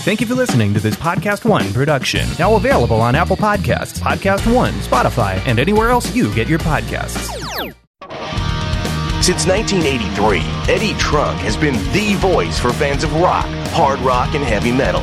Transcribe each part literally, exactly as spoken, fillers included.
Thank you for listening to this Podcast One production. Now available on Apple Podcasts, Podcast One, Spotify, and anywhere else you get your podcasts. Since nineteen eighty-three, Eddie Trunk has been the voice for fans of rock, hard rock, and heavy metal.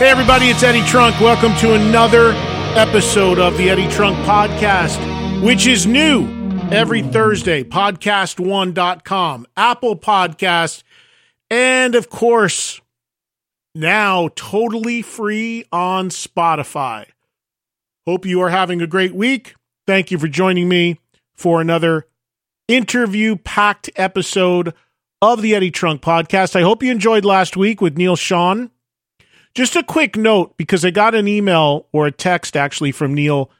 Hey everybody, it's Eddie Trunk. Welcome to another episode of the Eddie Trunk Podcast, which is new every Thursday, podcast one dot com, Apple Podcasts, and of course, now totally free on Spotify. Hope you are having a great week. Thank you for joining me for another interview-packed episode of the Eddie Trunk Podcast. I hope you enjoyed last week with Neal Schon. Just a quick note, because I got an email or a text actually from Neal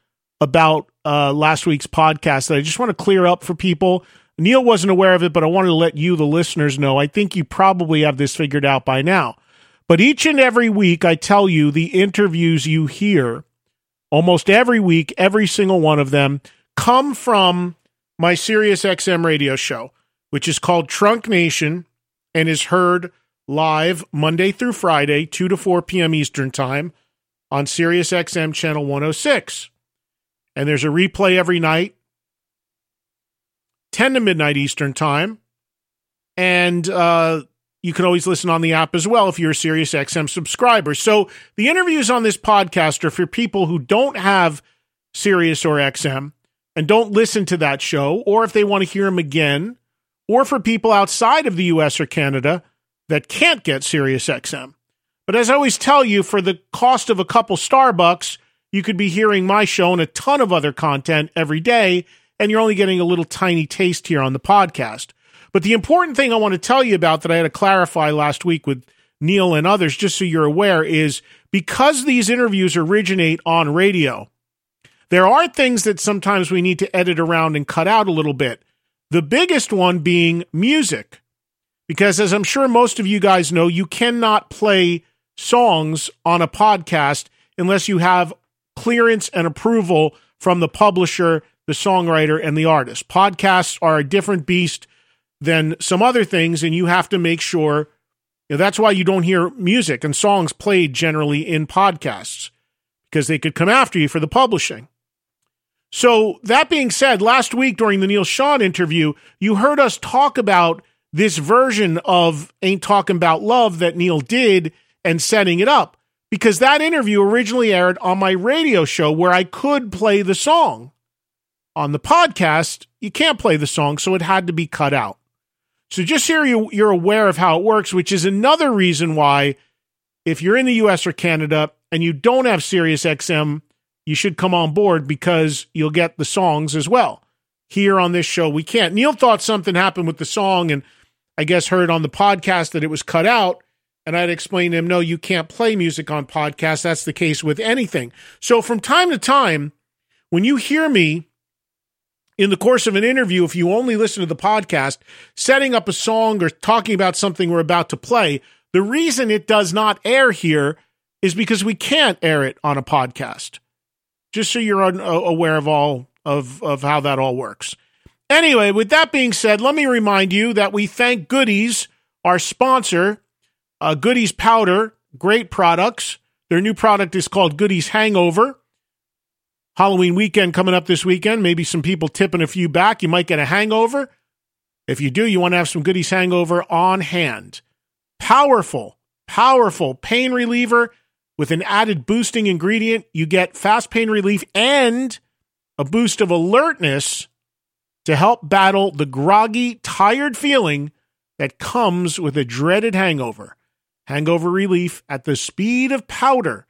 about uh, last week's podcast that I just want to clear up for people. Neal wasn't aware of it, but I wanted to let you, the listeners, know. I think you probably have this figured out by now. But each and every week, I tell you, the interviews you hear, almost every week, every single one of them, come from my Sirius X M radio show, which is called Trunk Nation and is heard live Monday through Friday, two to four p.m. Eastern Time on Sirius X M Channel one oh six. And there's a replay every night, ten to midnight Eastern Time. And uh, you can always listen on the app as well if you're a Sirius X M subscriber. So the interviews on this podcast are for people who don't have Sirius or X M and don't listen to that show, or if they want to hear them again, or for people outside of the U S or Canada that can't get Sirius X M. But as I always tell you, for the cost of a couple Starbucks, you could be hearing my show and a ton of other content every day, and you're only getting a little tiny taste here on the podcast. But the important thing I want to tell you about that I had to clarify last week with Neal and others, just so you're aware, is because these interviews originate on radio, there are things that sometimes we need to edit around and cut out a little bit. The biggest one being music. Because as I'm sure most of you guys know, you cannot play songs on a podcast unless you have clearance and approval from the publisher, the songwriter, and the artist. Podcasts are a different beast than some other things, and you have to make sure, you know, that's why you don't hear music and songs played generally in podcasts, because they could come after you for the publishing. So that being said, last week during the Neal Schon interview, you heard us talk about this version of Ain't Talking About Love that Neal did and setting it up, because that interview originally aired on my radio show where I could play the song. On the podcast, you can't play the song, so it had to be cut out. So just so you, you're aware of how it works, which is another reason why if you're in the U S or Canada and you don't have Sirius X M, you should come on board because you'll get the songs as well. Here on this show, we can't. Neal thought something happened with the song and I guess heard on the podcast that it was cut out, and I'd explain to him, no, you can't play music on podcasts. That's the case with anything. So from time to time, when you hear me in the course of an interview, if you only listen to the podcast, setting up a song or talking about something we're about to play, the reason it does not air here is because we can't air it on a podcast. just so you're un- aware of all of, of how that all works. Anyway, with that being said, let me remind you that we thank Goodies, our sponsor, uh, Goodies Powder, great products. Their new product is called Goodies Hangover. Halloween weekend coming up this weekend. Maybe some people tipping a few back. You might get a hangover. If you do, you want to have some Goodies Hangover on hand. Powerful, powerful pain reliever with an added boosting ingredient. You get fast pain relief and a boost of alertness to help battle the groggy, tired feeling that comes with a dreaded hangover. Hangover relief at the speed of powder.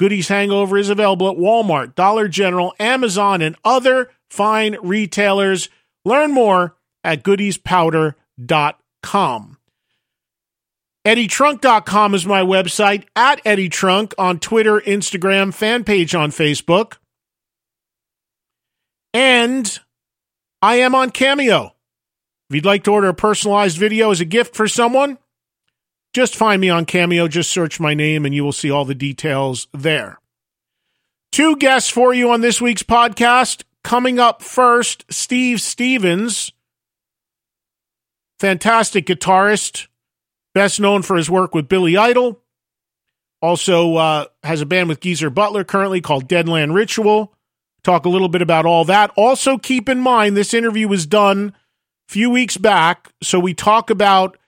Goodies Hangover is available at Walmart, Dollar General, Amazon, and other fine retailers. Learn more at goodies powder dot com. eddie trunk dot com is my website, at Eddie Trunk on Twitter, Instagram, fan page on Facebook. And I am on Cameo. If you'd like to order a personalized video as a gift for someone, just find me on Cameo. Just search my name and you will see all the details there. Two guests for you on this week's podcast. Coming up first, Steve Stevens, fantastic guitarist, best known for his work with Billy Idol. Also uh, has a band with Geezer Butler currently called Deadland Ritual. Talk a little bit about all that. Also, keep in mind, this interview was done a few weeks back, so we talk about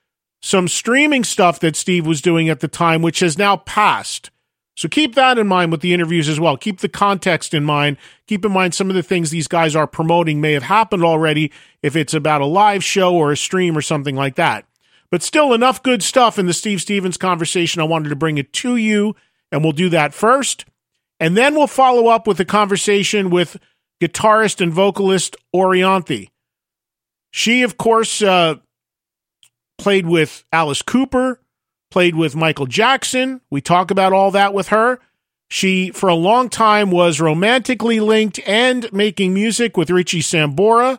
some streaming stuff that Steve was doing at the time, which has now passed. So keep that in mind with the interviews as well. Keep the context in mind. Keep in mind some of the things these guys are promoting may have happened already if it's about a live show or a stream or something like that. But still, enough good stuff in the Steve Stevens conversation. I wanted to bring it to you, and we'll do that first. And then we'll follow up with a conversation with guitarist and vocalist Orianthi. She, of course, uh, played with Alice Cooper, played with Michael Jackson. We talk about all that with her. She, for a long time, was romantically linked and making music with Richie Sambora.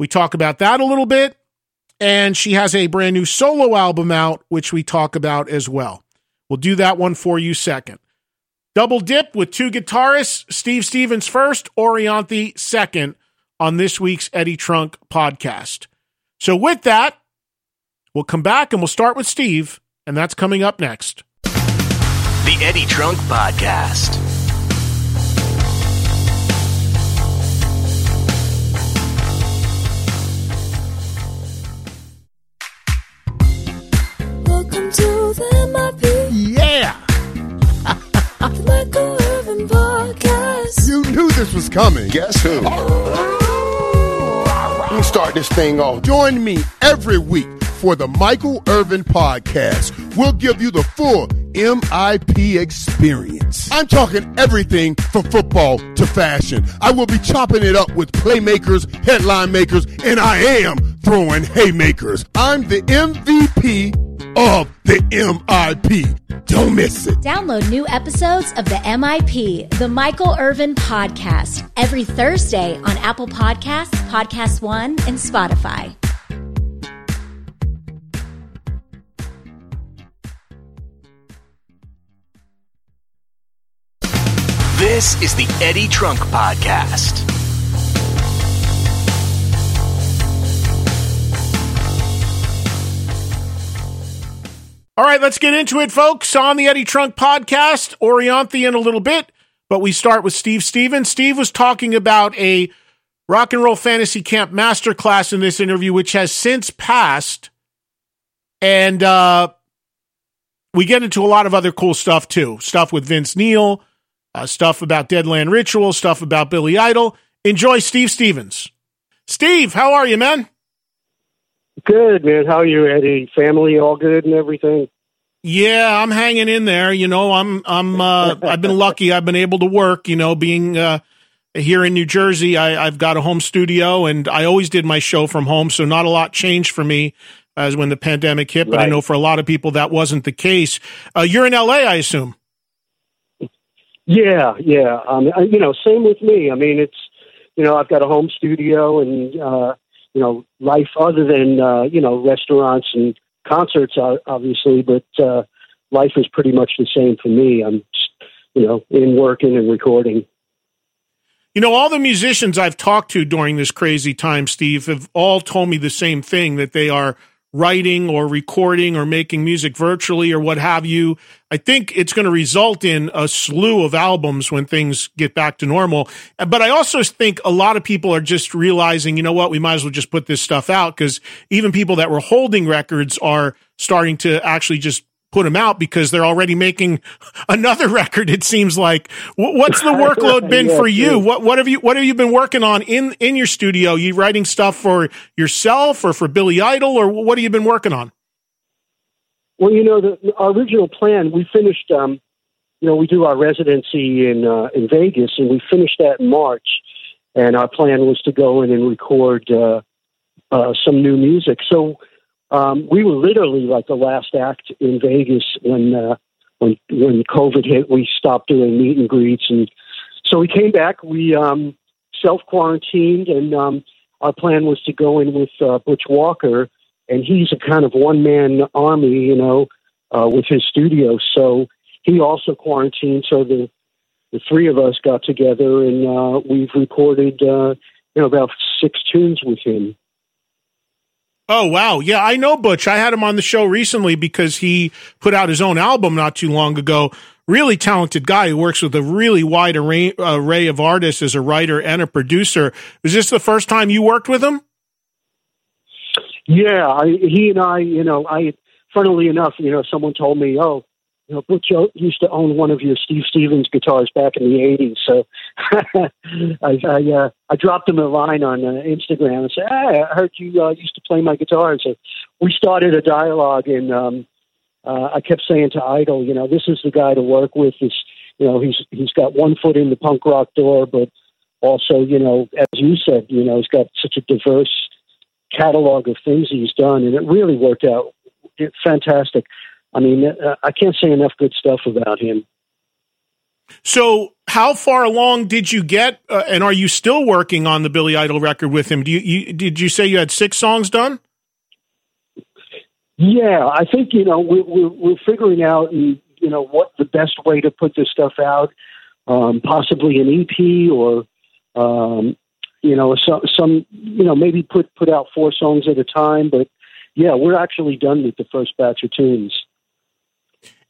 We talk about that a little bit. And she has a brand new solo album out, which we talk about as well. We'll do that one for you second. Double dip with two guitarists, Steve Stevens first, Orianthi second, on this week's Eddie Trunk podcast. So with that, we'll come back and we'll start with Steve, and that's coming up next. The Eddie Trunk Podcast. Welcome to the M I P. Yeah! The Michael Irvin Podcast. You knew this was coming. Guess who? Oh. We'll start this thing off. Join me every week for the Michael Irvin Podcast. We'll give you the full M I P experience. I'm talking everything from football to fashion. I will be chopping it up with playmakers, headline makers, and I am throwing haymakers. I'm the M V P of the M I P. Don't miss it. Download new episodes of the M I P, the Michael Irvin Podcast, every Thursday on Apple Podcasts, Podcast One, and Spotify. This is the Eddie Trunk Podcast. All right, let's get into it, folks, on the Eddie Trunk Podcast. Orianthi in a little bit, but we start with Steve Stevens. Steve was talking about a Rock and Roll Fantasy Camp masterclass in this interview, which has since passed, and uh, we get into a lot of other cool stuff, too. Stuff with Vince Neil, uh, stuff about Deadland Ritual, stuff about Billy Idol. Enjoy Steve Stevens. Steve, how are you, man? Good, man. How are you, Eddie? Family all good and everything? Yeah, I'm hanging in there. You know, I'm I'm uh, I've been lucky. I've been able to work. You know, being uh, here in New Jersey, I, I've got a home studio, and I always did my show from home. So not a lot changed for me as when the pandemic hit. But right. I know for a lot of people that wasn't the case. Uh, you're in L A, I assume. Yeah, yeah. Um, I, you know, same with me. I mean, it's you know, I've got a home studio and. Uh, You know, life other than, uh, you know, restaurants and concerts, obviously, but uh, life is pretty much the same for me. I'm, you know, in working and recording. You know, all the musicians I've talked to during this crazy time, Steve, have all told me the same thing, that they are writing or recording or making music virtually or what have you. I think it's going to result in a slew of albums when things get back to normal. But I also think a lot of people are just realizing, you know what, we might as well just put this stuff out, because even people that were holding records are starting to actually just put them out because they're already making another record, it seems like. What's the workload been yeah, for you? Yeah. What what have you what have you been working on in, in your studio? Are you writing stuff for yourself or for Billy Idol, or what have you been working on? Well, you know, the, our original plan, we finished, um, you know, we do our residency in uh, in Vegas, and we finished that in March, and our plan was to go in and record uh, uh, some new music. So Um, we were literally like the last act in Vegas when, uh, when, when COVID hit. We stopped doing meet and greets. And so we came back, we, um, self quarantined, and, um, our plan was to go in with, uh, Butch Walker, and he's a kind of one man army, you know, uh, with his studio. So he also quarantined. So the, the three of us got together, and, uh, we've recorded, uh, you know, about six tunes with him. Oh, wow. Yeah, I know Butch. I had him on the show recently because he put out his own album not too long ago. Really talented guy who works with a really wide array, array of artists as a writer and a producer. Was this the first time you worked with him? Yeah, I, he and I, you know, I, funnily enough, you know, someone told me, oh, you know, Butch used to own one of your Steve Stevens guitars back in the eighties. So I I, uh, I dropped him a line on uh, Instagram and said, hey, I heard you uh, used to play my guitar. So we started a dialogue, and um, uh, I kept saying to Idol, you know, this is the guy to work with. It's, you know, he's he's got one foot in the punk rock door, but also, you know, as you said, you know, he's got such a diverse catalog of things he's done, and it really worked out. It's fantastic. I mean, uh, I can't say enough good stuff about him. So how far along did you get, uh, and are you still working on the Billy Idol record with him? Do you, you, did you say you had six songs done? Yeah, I think, you know, we, we, we're figuring out, and, you know, what the best way to put this stuff out, um, possibly an E P or, um, you know, some, some, you know, maybe put, put out four songs at a time. But, yeah, we're actually done with the first batch of tunes.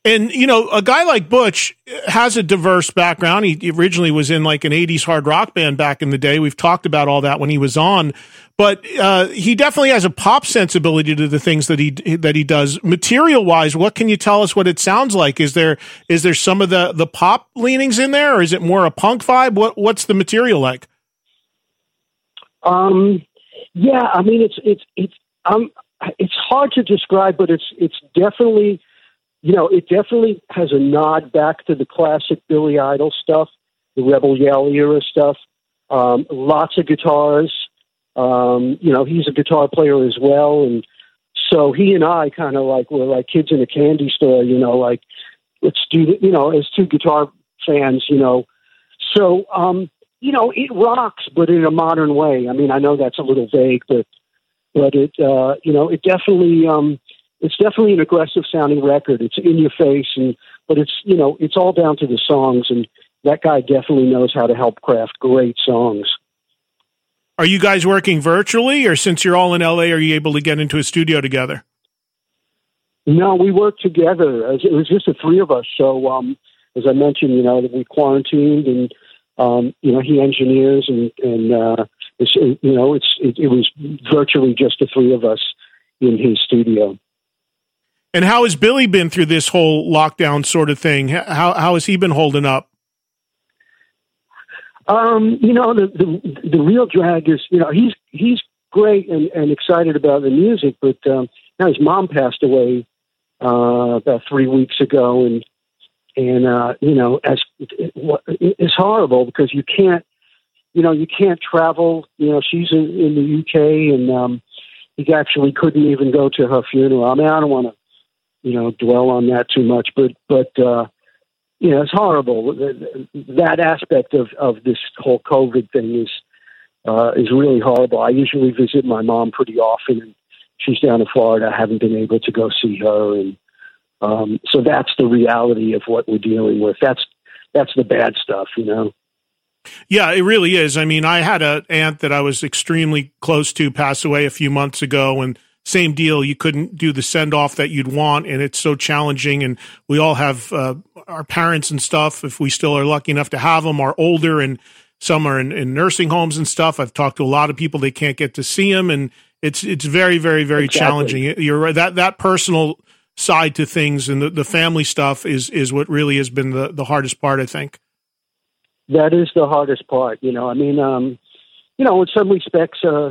And, you know, a guy like Butch has a diverse background. He originally was in like an eighties hard rock band back in the day. We've talked about all that when he was on. But uh, he definitely has a pop sensibility to the things that he that he does. Material-wise, what can you tell us what it sounds like? Is there is there some of the, the pop leanings in there, or is it more a punk vibe? What What's the material like? Um, yeah, I mean, it's it's it's um, it's hard to describe, but it's it's definitely... You know, it definitely has a nod back to the classic Billy Idol stuff, the Rebel Yell era stuff. Um, lots of guitars. Um, you know, he's a guitar player as well, and so he and I kind of like were like kids in a candy store. You know, like let's do the, you know, as two guitar fans. You know, so um, you know, it rocks, but in a modern way. I mean, I know that's a little vague, but but it uh, you know, it definitely. Um, It's definitely an aggressive sounding record. It's in your face, and but it's, you know, it's all down to the songs, and that guy definitely knows how to help craft great songs. Are you guys working virtually, or since you're all in L A, are you able to get into a studio together? No, we work together. It was just the three of us. So, um, as I mentioned, you know, we quarantined, and um, you know, he engineers, and and uh, it's, you know, it's it, it was virtually just the three of us in his studio. And how has Billy been through this whole lockdown sort of thing? How how has he been holding up? Um, you know, the, the the real drag is, you know, he's he's great and, and excited about the music, but um, now his mom passed away uh, about three weeks ago, and and uh, you know, as it's horrible because you can't, you know, you can't travel. You know, she's in, in the U K, and um, he actually couldn't even go to her funeral. I mean, I don't want to. You know, dwell on that too much, but, but, uh, you know, it's horrible. That aspect of, of this whole COVID thing is, uh, is really horrible. I usually visit my mom pretty often, and she's down in Florida. I haven't been able to go see her. And, um, so that's the reality of what we're dealing with. That's, that's the bad stuff, you know? Yeah, it really is. I mean, I had an aunt that I was extremely close to pass away a few months ago, and same deal. You couldn't do the send-off that you'd want, and it's so challenging. And we all have uh, our parents and stuff, if we still are lucky enough to have them, are older, and some are in, in nursing homes and stuff. I've talked to a lot of people. They can't get to see them, and it's it's very, very, very exactly. challenging. You're right. That, that personal side to things and the, the family stuff is is what really has been the, the hardest part, I think. That is the hardest part, you know. I mean, um, you know, in some respects, uh,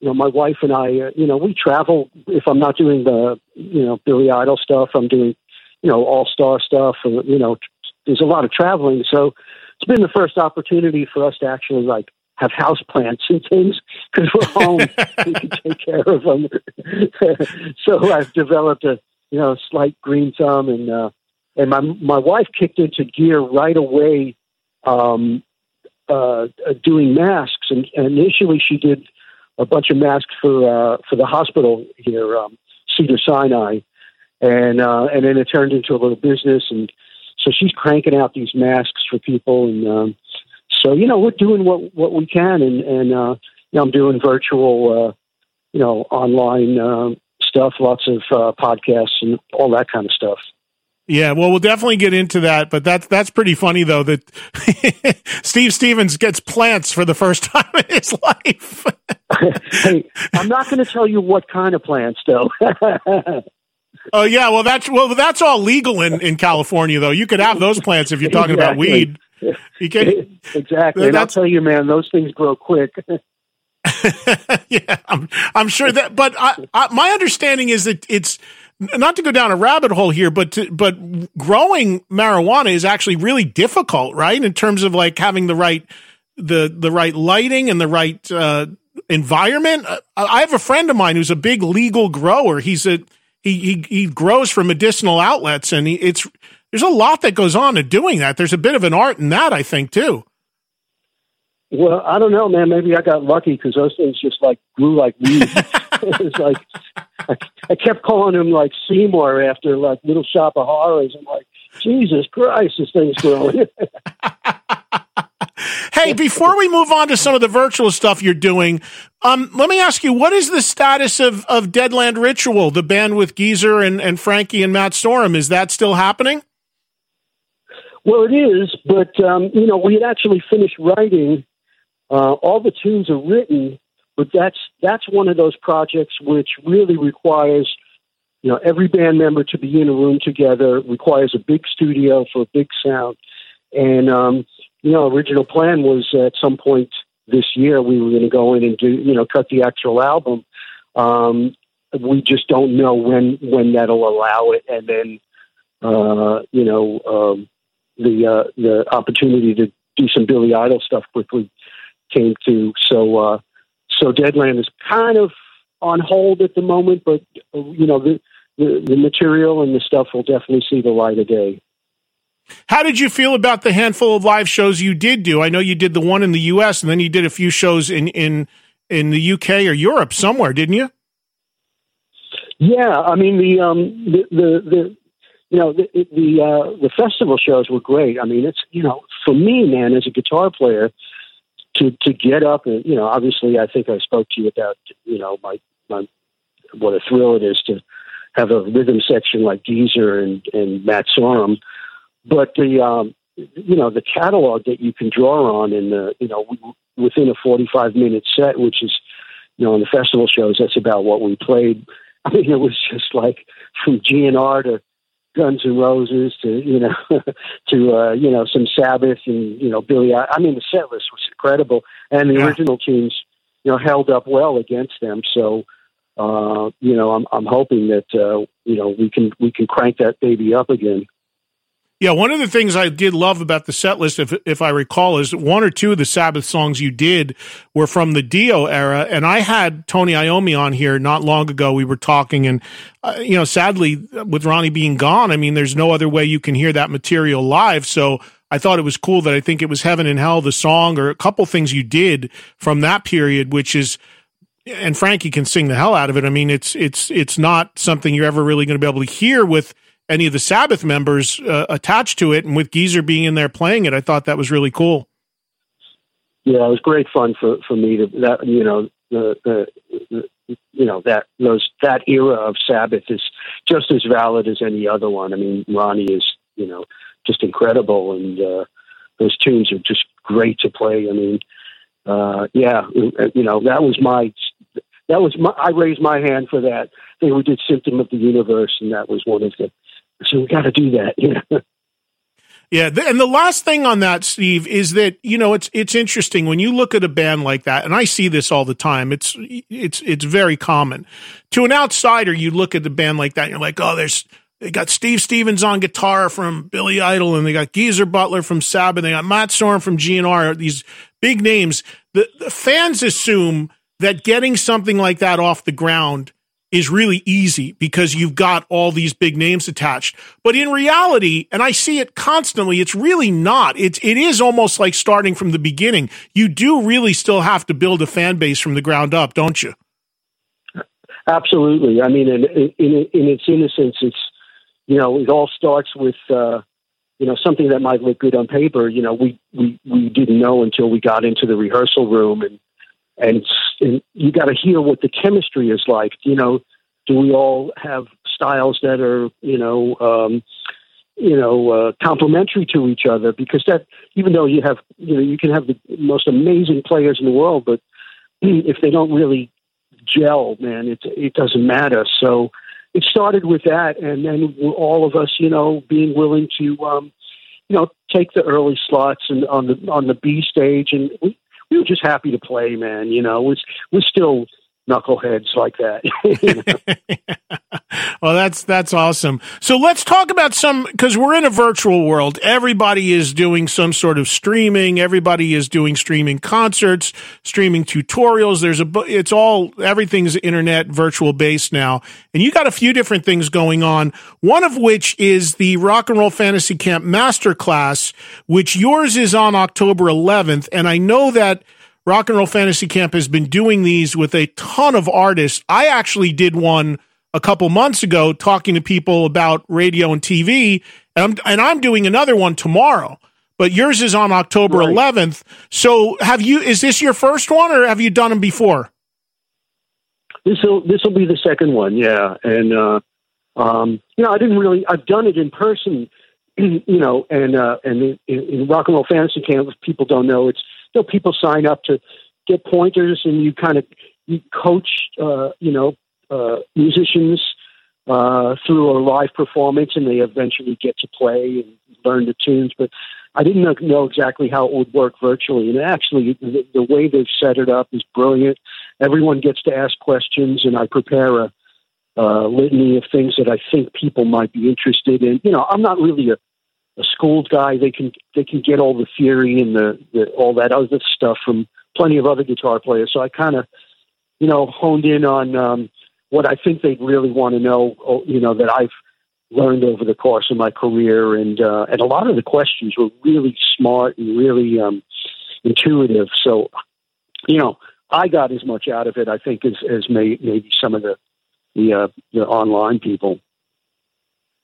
you know, my wife and I, uh, you know, we travel. If I'm not doing the, you know, Billy Idol stuff, I'm doing, you know, all-star stuff. Or, you know, there's a lot of traveling. So it's been the first opportunity for us to actually, like, have house plants and things because we're home. We can take care of them. So I've developed a, you know, slight green thumb. And, uh, and my my wife kicked into gear right away. Um, uh, doing masks, and, and initially she did a bunch of masks for uh, for the hospital here, um, Cedar Sinai, and uh, and then it turned into a little business, and so she's cranking out these masks for people, and um, so you know we're doing what what we can, and and uh, you know, I'm doing virtual, uh, you know, online um, stuff, lots of uh, podcasts, and all that kind of stuff. Yeah, well, we'll definitely get into that, but that's that's pretty funny though that Steve Stevens gets plants for the first time in his life. Hey, I'm not going to tell you what kind of plants though. Oh yeah, well that's well that's all legal in, in California though. You could have those plants if you're talking exactly. about weed. You can exactly. And I'll tell you, man, those things grow quick. Yeah, I'm, I'm sure that. But I, I, my understanding is that it's. Not to go down a rabbit hole here, but to, but growing marijuana is actually really difficult, right? In terms of like having the right the the right lighting and the right uh, environment. I have a friend of mine who's a big legal grower. He's a he he, he grows for medicinal outlets, and he, it's there's a lot that goes on in doing that. There's a bit of an art in that, I think, too. Well, I don't know, man. Maybe I got lucky because those things just like grew like weeds. It was like I, I kept calling him like Seymour after like Little Shop of Horrors. I'm like, Jesus Christ, this thing's growing. Hey, before we move on to some of the virtual stuff you're doing, um, let me ask you, what is the status of, of Deadland Ritual, the band with Geezer and, and Frankie and Matt Storm? Is that still happening? Well, it is, but um, you know, we had actually finished writing. Uh, all the tunes are written, but that's that's one of those projects which really requires, you know, every band member to be in a room together. It requires a big studio for a big sound, and um, you know, original plan was at some point this year we were going to go in and do, you know, cut the actual album. Um, we just don't know when when that'll allow it, and then uh, you know. Um, the uh, the opportunity to do some Billy Idol stuff quickly came to. So uh, so Deadland is kind of on hold at the moment, but, uh, you know, the, the, the material and the stuff will definitely see the light of day. How did you feel about the handful of live shows you did do? I know you did the one in the U S and then you did a few shows in, in, in the U K or Europe somewhere, didn't you? Yeah, I mean, the um, the... the, the You know, the the, uh, the festival shows were great. I mean, it's, you know, for me, man, as a guitar player, to, to get up and, you know, obviously I think I spoke to you about, you know, my, my what a thrill it is to have a rhythm section like Geezer and, and Matt Sorum. But the, um, you know, the catalog that you can draw on in the, you know, within a forty-five minute set, which is, you know, in the festival shows, that's about what we played. I mean, it was just like from G N R to Guns N' Roses to, you know, to, uh, you know, some Sabbath and, you know, Billy. I, I mean, the set list was incredible. And the yeah. original tunes, you know, held up well against them. So, uh, you know, I'm, I'm hoping that, uh, you know, we can, we can crank that baby up again. Yeah. One of the things I did love about the set list, if, if I recall, is one or two of the Sabbath songs you did were from the Dio era. And I had Tony Iommi on here not long ago. We were talking and, uh, you know, sadly with Ronnie being gone, I mean, there's no other way you can hear that material live. So I thought it was cool that I think it was Heaven and Hell, the song, or a couple things you did from that period, which is, and Frankie can sing the hell out of it. I mean, it's, it's, it's not something you're ever really going to be able to hear with any of the Sabbath members uh, attached to it, and with Geezer being in there playing it, I thought that was really cool. yeah, it was great fun for, for me to that you know the, the, the you know that those that era of Sabbath is just as valid as any other one. I mean, Ronnie is you know just incredible, and uh, those tunes are just great to play. I mean, uh, yeah, you know that was my. That was my, I raised my hand for that. They we did Symptom of the Universe, and that was one of the. So we got to do that. Yeah. Yeah, th- and the last thing on that, Steve, is that you know it's it's interesting when you look at a band like that, and I see this all the time. It's it's it's very common to an outsider. You look at a band like that, and you're like, oh, there's they got Steve Stevens on guitar from Billy Idol, and they got Geezer Butler from Sabbath, and they got Matt Sorum from G N R. These big names. The, the fans assume that getting something like that off the ground is really easy because you've got all these big names attached. But in reality, and I see it constantly, it's really not. It's, it is almost like starting from the beginning. You do really still have to build a fan base from the ground up, don't you? Absolutely. I mean, in, in, in its innocence, it's, you know, it all starts with, uh, you know, something that might look good on paper. You know, we, we, we didn't know until we got into the rehearsal room and, And, and you got to hear what the chemistry is like. You know, do we all have styles that are, you know, um, you know, uh, complementary to each other? Because that, even though you have, you know, you can have the most amazing players in the world, but if they don't really gel, man, it it doesn't matter. So it started with that, and then all of us, you know, being willing to, um, you know, take the early slots and on the on the B stage and. We, We were just happy to play, man. You know, we're, we're still knuckleheads like that. You know? Well, that's that's awesome. So let's talk about some, because we're in a virtual world. Everybody is doing some sort of streaming. Everybody is doing streaming concerts, streaming tutorials. There's a, it's all, everything's internet virtual based now. And you got a few different things going on. One of which is the Rock and Roll Fantasy Camp Masterclass, which yours is on October eleventh. And I know that Rock and Roll Fantasy Camp has been doing these with a ton of artists. I actually did one a couple months ago talking to people about radio and T V, and I'm, and I'm doing another one tomorrow. But yours is on October eleventh. So have you? Is this your first one, or have you done them before? This will this will be the second one, yeah. And uh, um, you know, I didn't really. I've done it in person, you know, and uh, and in, in Rock and Roll Fantasy Camp, if people don't know, it's. So people sign up to get pointers, and you kind of you coach, uh, you know, uh, musicians uh, through a live performance, and they eventually get to play and learn the tunes. But I didn't know, know exactly how it would work virtually. And actually, the, the way they've set it up is brilliant. Everyone gets to ask questions, and I prepare a uh, litany of things that I think people might be interested in. You know, I'm not really a A schooled guy, they can they can get all the theory and the, the all that other stuff from plenty of other guitar players. So I kind of, you know, honed in on um, what I think they really want to know. You know, that I've learned over the course of my career, and uh, and a lot of the questions were really smart and really um, intuitive. So, you know, I got as much out of it, I think, as as may, maybe some of the the, uh, the online people.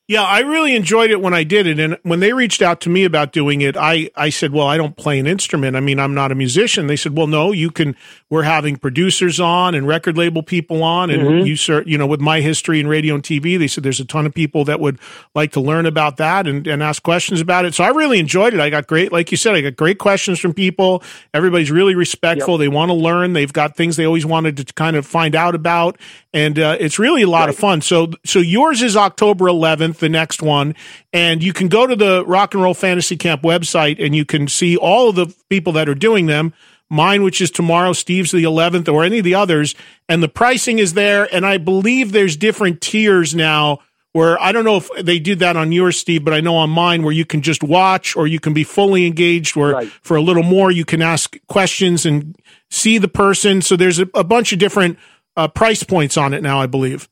Yeah, I really enjoyed it when I did it. And when they reached out to me about doing it, I, I said, well, I don't play an instrument. I mean, I'm not a musician. They said, well, no, you can, we're having producers on and record label people on. And mm-hmm. you, sir, you know, with my history in radio and T V, they said there's a ton of people that would like to learn about that and, and ask questions about it. So I really enjoyed it. I got great, like you said, I got great questions from people. Everybody's really respectful. Yep. They want to learn. They've got things they always wanted to kind of find out about. And uh, it's really a lot right. of fun. So, so yours is October eleventh. The next one, and you can go to the Rock and Roll Fantasy Camp website and you can see all of the people that are doing them. Mine, which is tomorrow, Steve's the eleventh, or any of the others, and the pricing is there. And I believe there's different tiers now where I don't know if they did that on yours, Steve, but I know on mine where you can just watch or you can be fully engaged where right. for a little more you can ask questions and see the person. So there's a, a bunch of different uh, price points on it now, I believe.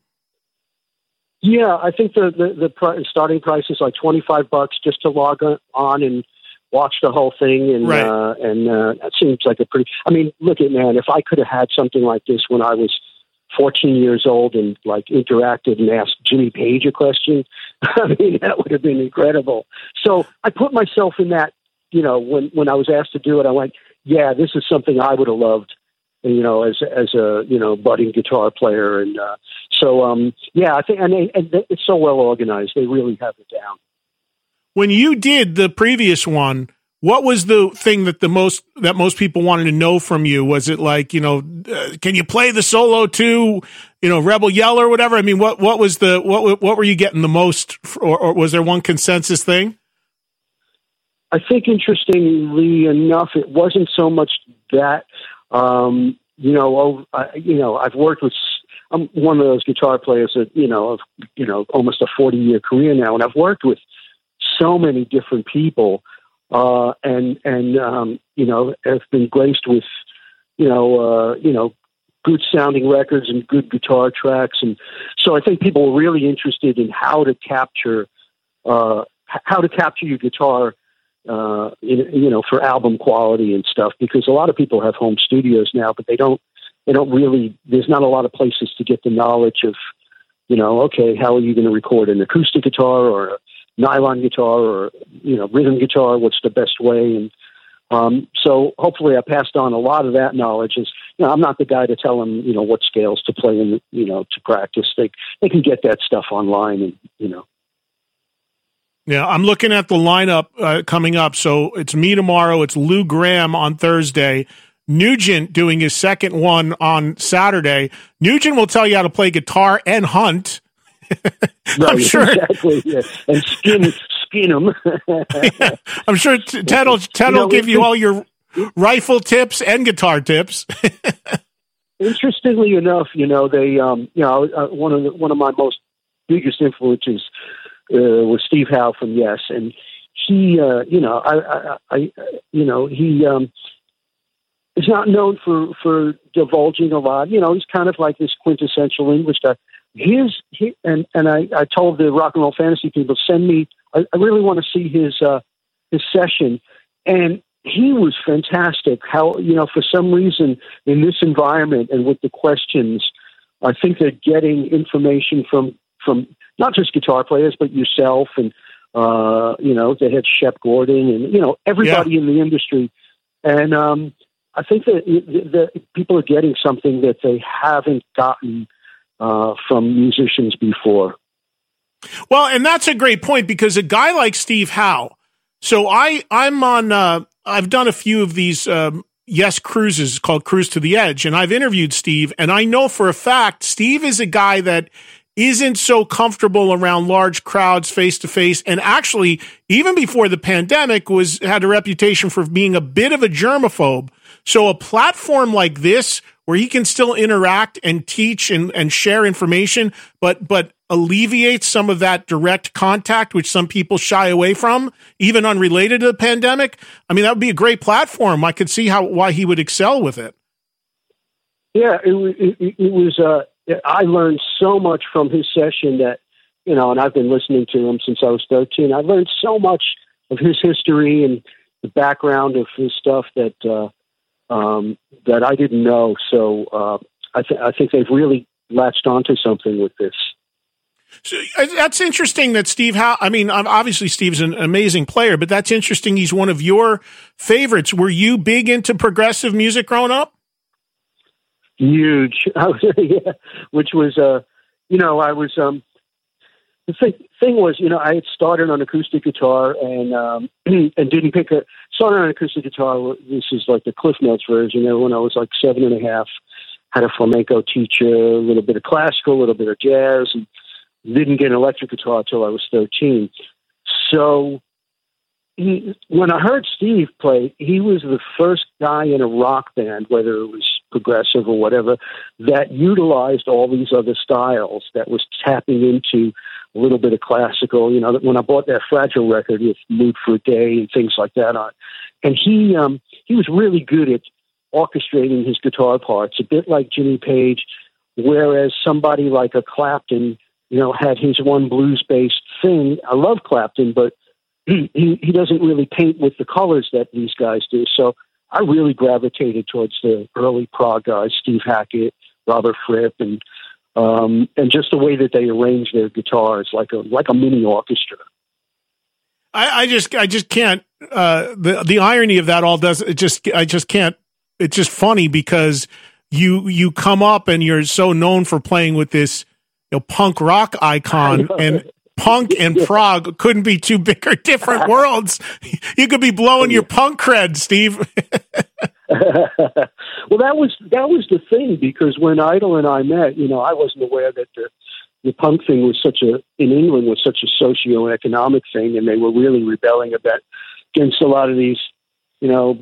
Yeah, I think the the, the pr- starting price is like twenty five bucks just to log on and watch the whole thing, and right. uh, and uh, that seems like a pretty. I mean, look at man, if I could have had something like this when I was fourteen years old and like interacted and asked Jimmy Page a question, I mean that would have been incredible. So I put myself in that. You know, when when I was asked to do it, I went, yeah, this is something I would have loved, you know, as as a, you know, budding guitar player. And uh, so, um, yeah, I think, and, they, and they, it's so well organized. They really have it down. When you did the previous one, what was the thing that the most, that most people wanted to know from you? Was it like, you know, uh, can you play the solo too, you know, Rebel Yell or whatever? I mean, what, what was the, what, what were you getting the most, or, or was there one consensus thing? I think interestingly enough, it wasn't so much that, um, you know, I, you know, I've worked with, I'm one of those guitar players that, you know, of, you know, almost a forty year career now. And I've worked with so many different people. Uh, and, and, um, you know, have been graced with, you know, uh, you know, good sounding records and good guitar tracks. And so I think people were really interested in how to capture, uh, how to capture your guitar, uh, in, you know, for album quality and stuff, because a lot of people have home studios now, but they don't, they don't really, there's not a lot of places to get the knowledge of, you know, okay, how are you going to record an acoustic guitar or a nylon guitar or, you know, rhythm guitar, what's the best way? And um, so hopefully I passed on a lot of that knowledge. Is, you know, I'm not the guy to tell them, you know, what scales to play and, you know, to practice. They they can get that stuff online and, you know. Yeah, I'm looking at the lineup uh, coming up. So it's me tomorrow. It's Lou Graham on Thursday. Nugent doing his second one on Saturday. Nugent will tell you how to play guitar and hunt. Right, I'm sure. Exactly, yeah. And skin, skin them. Yeah. I'm sure Ted will, Ted will give you all your rifle tips and guitar tips. Interestingly enough, you know, they, um, you know, uh, one of the, one of my most biggest influences uh, was Steve Howe from Yes, and he, uh, you know, I, I, I, you know, he um, is not known for for divulging a lot. You know, he's kind of like this quintessential English guy. His he, and and I, I told the Rock and Roll Fantasy people, send me. I, I really want to see his uh, his session, and he was fantastic. How, you know, for some reason in this environment and with the questions, I think they're getting information from from not just guitar players but yourself, and uh, you know, they had Shep Gordon and, you know, everybody, yeah, in the industry, and um, I think that the, the people are getting something that they haven't gotten Uh, from musicians before. Well, and that's a great point, because a guy like Steve Howe, so I, I'm on, uh, I've done a few of these um, Yes cruises called Cruise to the Edge, and I've interviewed Steve, and I know for a fact Steve is a guy that isn't so comfortable around large crowds face-to-face, and actually, even before the pandemic, was had a reputation for being a bit of a germaphobe. So a platform like this, where he can still interact and teach and, and share information, but but alleviate some of that direct contact, which some people shy away from, even unrelated to the pandemic. I mean, that would be a great platform. I could see how why he would excel with it. Yeah, it, it, it was. Uh, I learned so much from his session that, you know, and I've been listening to him since I was thirteen. I learned so much of his history and the background of his stuff that, uh, Um, that I didn't know. So uh, I, th- I think they've really latched onto something with this. So that's interesting that Steve Howe, I mean, obviously Steve's an amazing player, but that's interesting. He's one of your favorites. Were you big into progressive music growing up? Huge. Yeah. Which was, uh, you know, I was, um, the thing, thing was, you know, I had started on acoustic guitar and, um, and didn't pick a, started on acoustic guitar. This is like the Cliff Notes version. And when I was like seven and a half, had a flamenco teacher, a little bit of classical, a little bit of jazz, and didn't get an electric guitar till I was thirteen. So he, when I heard Steve play, he was the first guy in a rock band, whether it was progressive or whatever, that utilized all these other styles, that was tapping into a little bit of classical. You know, when I bought that Fragile record with Mood for a Day and things like that on, and he um, he was really good at orchestrating his guitar parts, a bit like Jimmy Page, whereas somebody like a Clapton, you know, had his one blues-based thing. I love Clapton, but he, he, he doesn't really paint with the colors that these guys do. So I really gravitated towards the early prog guys, Steve Hackett, Robert Fripp, and um, and just the way that they arrange their guitars, like a like a mini orchestra. I, I just, I just can't. Uh, the the irony of that all does it just, I just can't. It's just funny because you you come up and you're so known for playing with this, you know, punk rock icon and. Punk and prog couldn't be two bigger different worlds. You could be blowing your punk cred, Steve. Well, that was that was the thing, because when Idol and I met, you know, I wasn't aware that the, the punk thing was such a, in England, was such a socio-economic thing, and they were really rebelling against a lot of these, you know,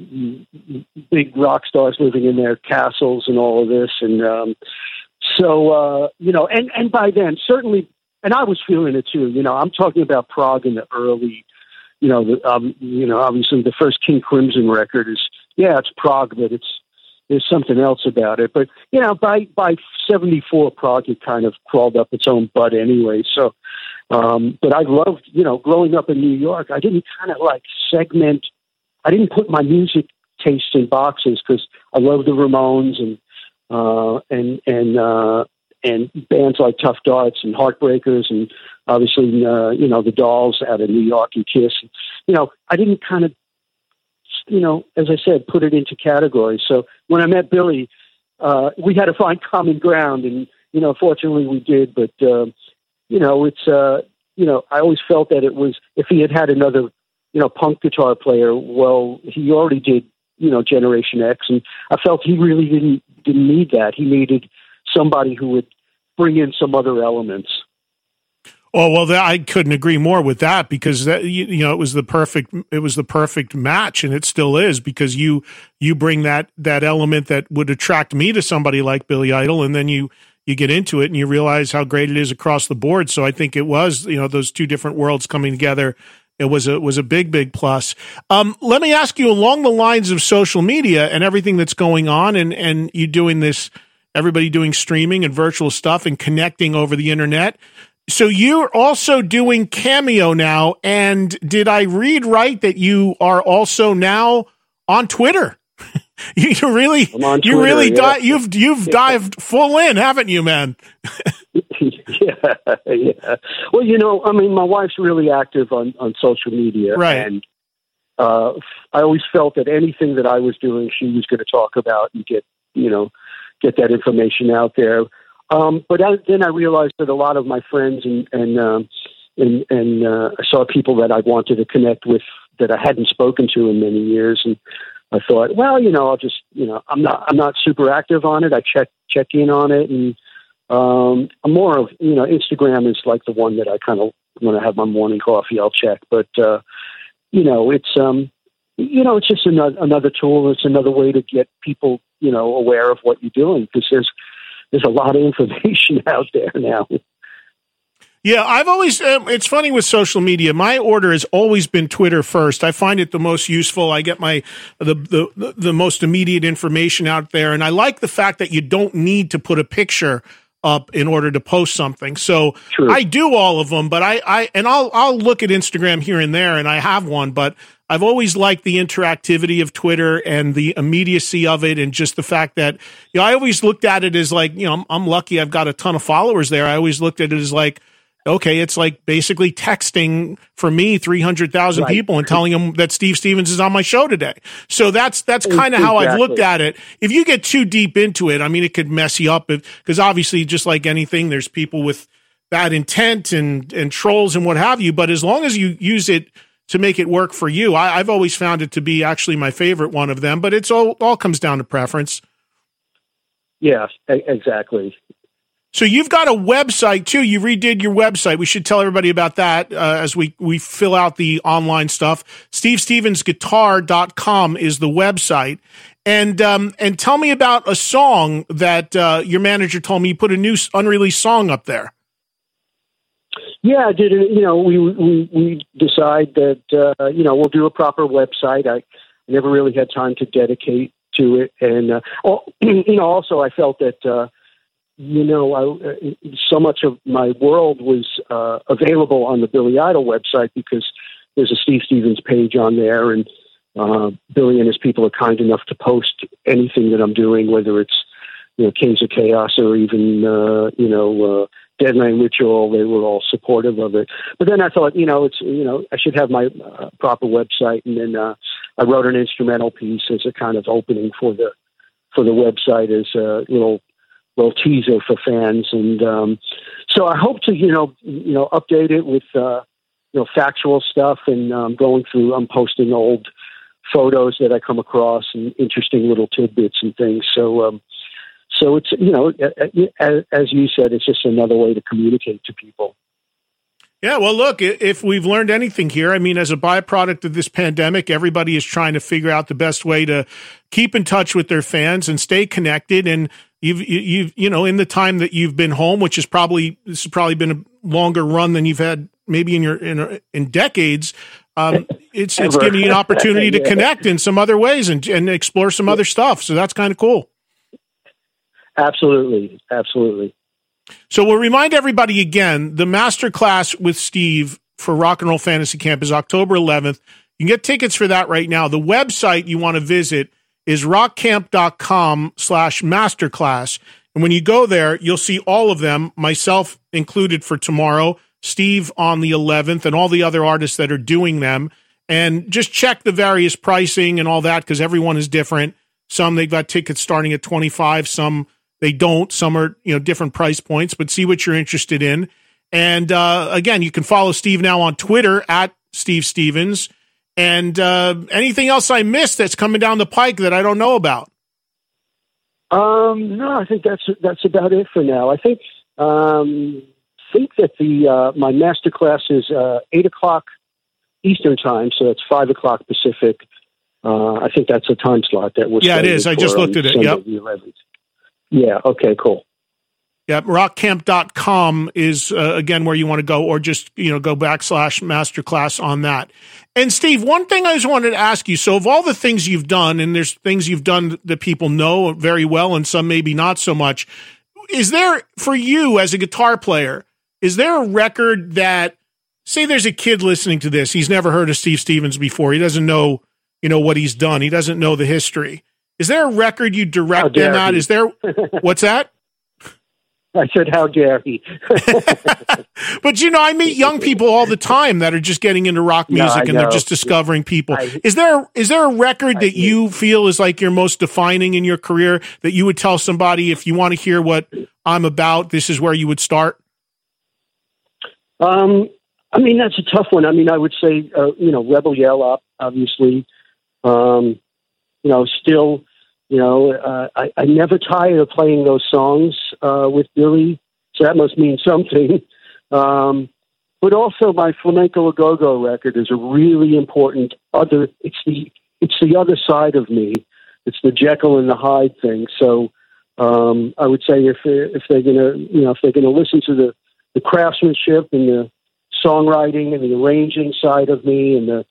big rock stars living in their castles and all of this. And um, so, uh, you know, and, and by then, certainly. And I was feeling it too, you know. I'm talking about prog in the early, you know, the, um, you know, obviously the first King Crimson record is, yeah, it's prog, but it's there's something else about it. But you know, by by seventy-four, prog had kind of crawled up its own butt anyway. So, um, but I loved, you know, growing up in New York, I didn't kind of like segment. I didn't put my music taste in boxes because I loved the Ramones and uh, and and. Uh, and bands like Tough Darts and Heartbreakers and obviously, uh, you know, the Dolls out of New York and Kiss. You know, I didn't kind of, you know, as I said, put it into categories. So when I met Billy, uh, we had to find common ground, and, you know, fortunately we did. But, uh, you know, it's, uh, you know, I always felt that it was, if he had had another, you know, punk guitar player, well, he already did, you know, Generation X. And I felt he really didn't didn't need that. He needed somebody who would bring in some other elements. Oh, well, that, I couldn't agree more with that, because that, you, you know, it was the perfect, it was the perfect match, and it still is, because you, you bring that, that element that would attract me to somebody like Billy Idol. And then you, you get into it and you realize how great it is across the board. So I think it was, you know, those two different worlds coming together. It was a, it was a big, big plus. Um, let me ask you, along the lines of social media and everything that's going on, and, and you doing this, everybody doing streaming and virtual stuff and connecting over the internet. So you're also doing Cameo now. And did I read right that you are also now on Twitter? you really, Twitter, you really, yeah. di- you've, you've yeah. dived full in, haven't you, man? yeah, yeah. Well, you know, I mean, my wife's really active on, on social media, right? And, uh, I always felt that anything that I was doing, she was going to talk about and get, you know, get that information out there. Um, but I, then I realized that a lot of my friends and, and, um, and, and, uh, I saw people that I wanted to connect with that I hadn't spoken to in many years. And I thought, well, you know, I'll just, you know, I'm not, I'm not super active on it. I check, check in on it. And, um, I'm more of, you know, Instagram is like the one that I kind of, when I have my morning coffee, I'll check, but, uh, you know, it's, um, you know, it's just another, another tool. It's another way to get people, you know, aware of what you're doing, because there's, there's a lot of information out there now. Yeah, I've always, um, it's funny with social media. My order has always been Twitter first. I find it the most useful. I get my, the, the, the most immediate information out there. And I like the fact that you don't need to put a picture up in order to post something. So True. I do all of them, but I, I, and I'll, I'll look at Instagram here and there, and I have one, but I've always liked the interactivity of Twitter and the immediacy of it, and just the fact that, you know, I always looked at it as like, you know, I'm, I'm lucky I've got a ton of followers there. I always looked at it as like, okay, it's like basically texting for me three hundred thousand right. people and telling them that Steve Stevens is on my show today. So that's that's kind of exactly. how I've looked at it. If you get too deep into it, I mean, it could mess you up, because obviously, just like anything, there's people with bad intent and, and trolls and what have you. But as long as you use it to make it work for you. I, I've always found it to be actually my favorite one of them, but it's all, all comes down to preference. Yeah, exactly. So you've got a website too. You redid your website. We should tell everybody about that uh, as we, we fill out the online stuff. Steve Stevens Guitar dot com is the website. And, um, and tell me about a song that uh, your manager told me you put a new unreleased song up there. Yeah, I did. You know, we we, we decide that uh, you know, we'll do a proper website. I never really had time to dedicate to it, and uh, oh, you know, also I felt that uh, you know, I, so much of my world was uh, available on the Billy Idol website, because there's a Steve Stevens page on there, and uh, Billy and his people are kind enough to post anything that I'm doing, whether it's, you know, Kings of Chaos or even uh, you know. Uh, Deadland Ritual, they were all supportive of it. But then I thought, you know, it's, you know, I should have my uh, proper website. And then uh, I wrote an instrumental piece as a kind of opening for the, for the website, as a little, little teaser for fans. And um, so I hope to, you know, you know, update it with, uh, you know, factual stuff. And um, going through, I'm posting old photos that I come across and interesting little tidbits and things. So, um, So it's, you know, as you said, it's just another way to communicate to people. Yeah, well, look, if we've learned anything here, I mean, as a byproduct of this pandemic, everybody is trying to figure out the best way to keep in touch with their fans and stay connected. And you've, you've, you know, in the time that you've been home, which is probably, this has probably been a longer run than you've had maybe in your, in, in decades. Um, it's, it's giving you an opportunity to yeah. connect in some other ways and, and explore some yeah. other stuff. So that's kind of cool. Absolutely. Absolutely. So we'll remind everybody again, the masterclass with Steve for Rock and Roll Fantasy Camp is October eleventh. You can get tickets for that right now. The website you want to visit is rockcamp.com slash masterclass. And when you go there, you'll see all of them, myself included for tomorrow, Steve on the eleventh, and all the other artists that are doing them. And just check the various pricing and all that, because everyone is different. Some they've got tickets starting at twenty-five, some they don't. Some are, you know, different price points, but see what you're interested in. And uh, again, you can follow Steve now on Twitter at Steve Stevens. And uh, anything else I missed that's coming down the pike that I don't know about? Um, no, I think that's that's about it for now. I think um, think that the uh, my masterclass is uh, eight o'clock Eastern time, so that's five o'clock Pacific. Uh, I think that's a time slot that was. Yeah, it is. I just looked at it. Yep. Yeah. Okay, cool. Yeah. rock camp dot com is, uh, again, where you want to go, or just, you know, go backslash masterclass on that. And Steve, one thing I just wanted to ask you. So of all the things you've done, and there's things you've done that people know very well and some maybe not so much, is there, for you as a guitar player, is there a record that, say there's a kid listening to this, he's never heard of Steve Stevens before, he doesn't know, you know, what he's done, he doesn't know the history. Is there a record you direct them at? Is there, what's that? I said, how dare he? But, you know, I meet young people all the time that are just getting into rock music no, and know. They're just discovering people. I, is there, is there a record I, that you feel is like your most defining in your career that you would tell somebody, if you want to hear what I'm about, this is where you would start? Um, I mean, that's a tough one. I mean, I would say, uh, you know, Rebel Yell Up, obviously. Um, you know, still, you know, uh, I, I never tired of playing those songs uh, with Billy, so that must mean something. Um, but also, my Flamenco A Go Go record is a really important other. It's the it's the other side of me. It's the Jekyll and the Hyde thing. So um, I would say if if they're gonna you know if they're gonna listen to the, the craftsmanship and the songwriting and the arranging side of me and the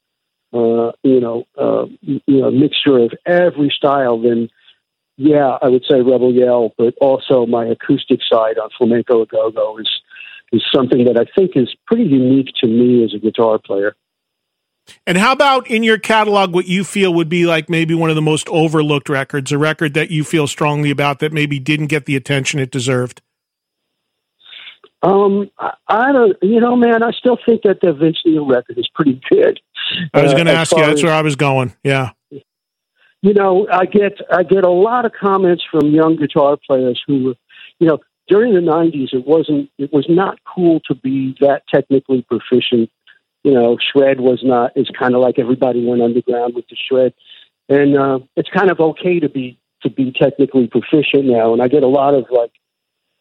Uh, you know, uh, you know, mixture of every style, then yeah, I would say Rebel Yell, but also my acoustic side on Flamenco A Go Go is, is something that I think is pretty unique to me as a guitar player. And how about in your catalog, what you feel would be like maybe one of the most overlooked records, a record that you feel strongly about that maybe didn't get the attention it deserved? Um, I, I don't, you know, man, I still think that the Vince Neil record is pretty good. I was going to uh, ask you, that's as, where I was going. Yeah. You know, I get, I get a lot of comments from young guitar players who were, you know, during the nineties, it wasn't, it was not cool to be that technically proficient. You know, shred was not, it's kind of like everybody went underground with the shred, and, uh, it's kind of okay to be, to be technically proficient now. And I get a lot of like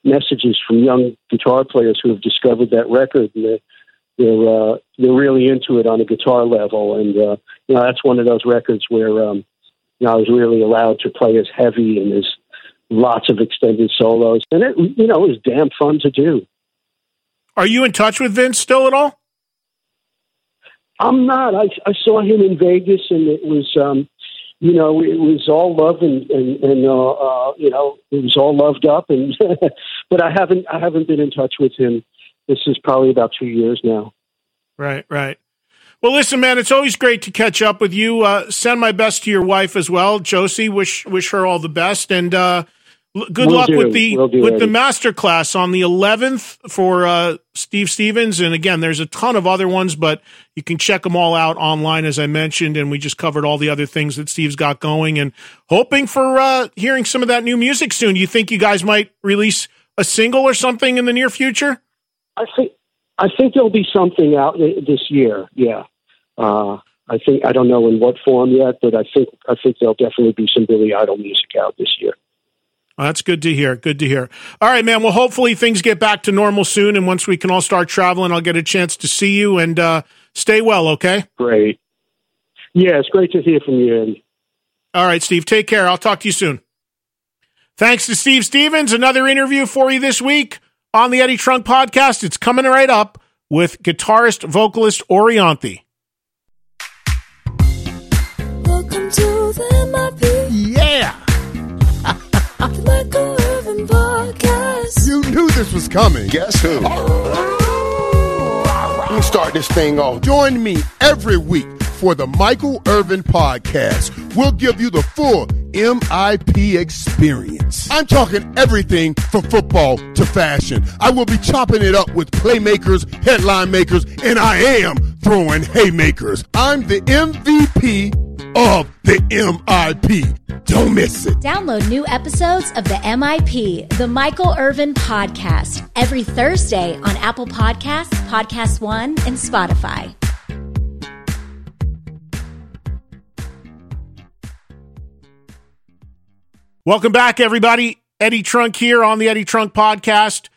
messages from young guitar players who have discovered that record, and they're they're, uh, they're really into it on a guitar level. And uh, you know, that's one of those records where um, you know, I was really allowed to play as heavy, and there's lots of extended solos, and it you know it was damn fun to do. Are you in touch with Vince still at all? I'm not. I, I saw him in Vegas, and it was um, you know, it was all love, and, and, and uh, uh, you know, it was all loved up. And but I haven't, I haven't been in touch with him. This is probably about two years now. Right, right. Well, listen, man, it's always great to catch up with you. Uh, send my best to your wife as well, Josie. Wish, wish her all the best. And uh, Good we'll luck do. with the we'll do, with Eddie. the masterclass on the eleventh for uh, Steve Stevens. And again, there's a ton of other ones, but you can check them all out online, as I mentioned. And we just covered all the other things that Steve's got going, and hoping for uh, hearing some of that new music soon. You think you guys might release a single or something in the near future? I think I think there'll be something out this year. Yeah, uh, I think I don't know in what form yet, but I think I think there'll definitely be some Billy Idol music out this year. Well, that's good to hear. Good to hear. All right, man. Well, hopefully things get back to normal soon. And once we can all start traveling, I'll get a chance to see you, and uh, stay well. Okay. Great. Yeah. It's great to hear from you, Andy. All right, Steve, take care. I'll talk to you soon. Thanks to Steve Stevens. Another interview for you this week on the Eddie Trunk podcast. It's coming right up with guitarist vocalist Orianthi. Welcome to the M I P. Yeah. The Michael Irvin podcast. You knew this was coming. Guess who? Let me start this thing off. Join me every week for the Michael Irvin podcast. We'll give you the full M I P experience. I'm talking everything from football to fashion. I will be chopping it up with playmakers, headline makers, and I am throwing haymakers. I'm the M V P of the M I P. Don't miss it. Download new episodes of the M I P, the Michael Irvin podcast, every Thursday on Apple Podcasts, Podcast One, and Spotify. Welcome back, everybody. Eddie Trunk here on the Eddie Trunk podcast.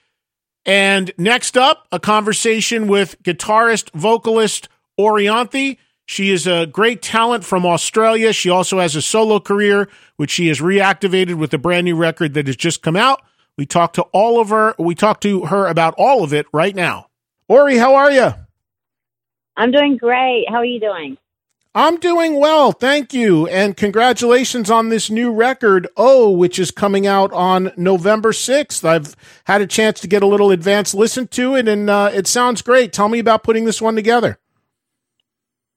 And next up, a conversation with guitarist, vocalist Orianthi. She is a great talent from Australia. She also has a solo career, which she has reactivated with a brand new record that has just come out. We talked to all of her. We talked to her about all of it right now. Ori, how are you? I'm doing great. How are you doing? I'm doing well, thank you. And congratulations on this new record, Oh, which is coming out on November sixth. I've had a chance to get a little advance listen to it, and uh, it sounds great. Tell me about putting this one together.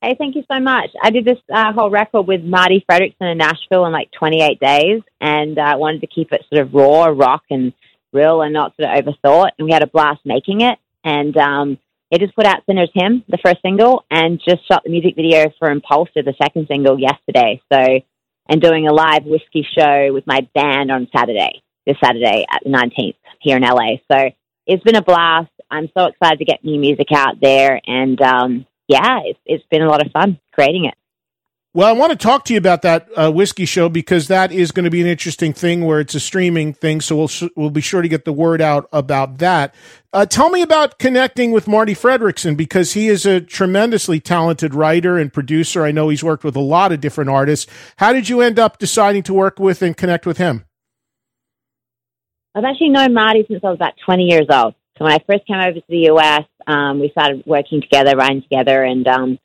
Hey, thank you so much. I did this uh, whole record with Marti Frederiksen in Nashville in like twenty-eight days, and I uh, wanted to keep it sort of raw, rock, and real, and not sort of overthought. And we had a blast making it. And um, it just put out Sinner's Hymn, the first single, and just shot the music video for Impulsive, the second single, yesterday. So, and doing a live Whisky show with my band on Saturday, this Saturday at the nineteenth here in L A. So it's been a blast. I'm so excited to get new music out there, and um yeah, it's, it's been a lot of fun creating it. Well, I want to talk to you about that uh, Whisky show, because that is going to be an interesting thing where it's a streaming thing. So we'll sh- we'll be sure to get the word out about that. Uh, tell me about connecting with Marti Frederiksen, because he is a tremendously talented writer and producer. I know he's worked with a lot of different artists. How did you end up deciding to work with and connect with him? I've actually known Marti since I was about twenty years old. So when I first came over to the U S, um, we started working together, writing together, and um,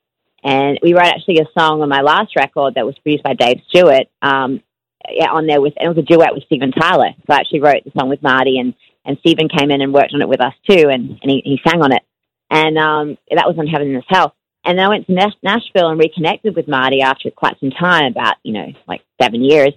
and we wrote actually a song on my last record that was produced by Dave Stewart. Um, yeah, on there with and it was a duet with Steven Tyler. So I actually wrote the song with Marti, and and Steven came in and worked on it with us too, and, and he, he sang on it, and um, that was on Heaven and Hell. And then I went to Nash- Nashville and reconnected with Marti after quite some time, about you know like seven years.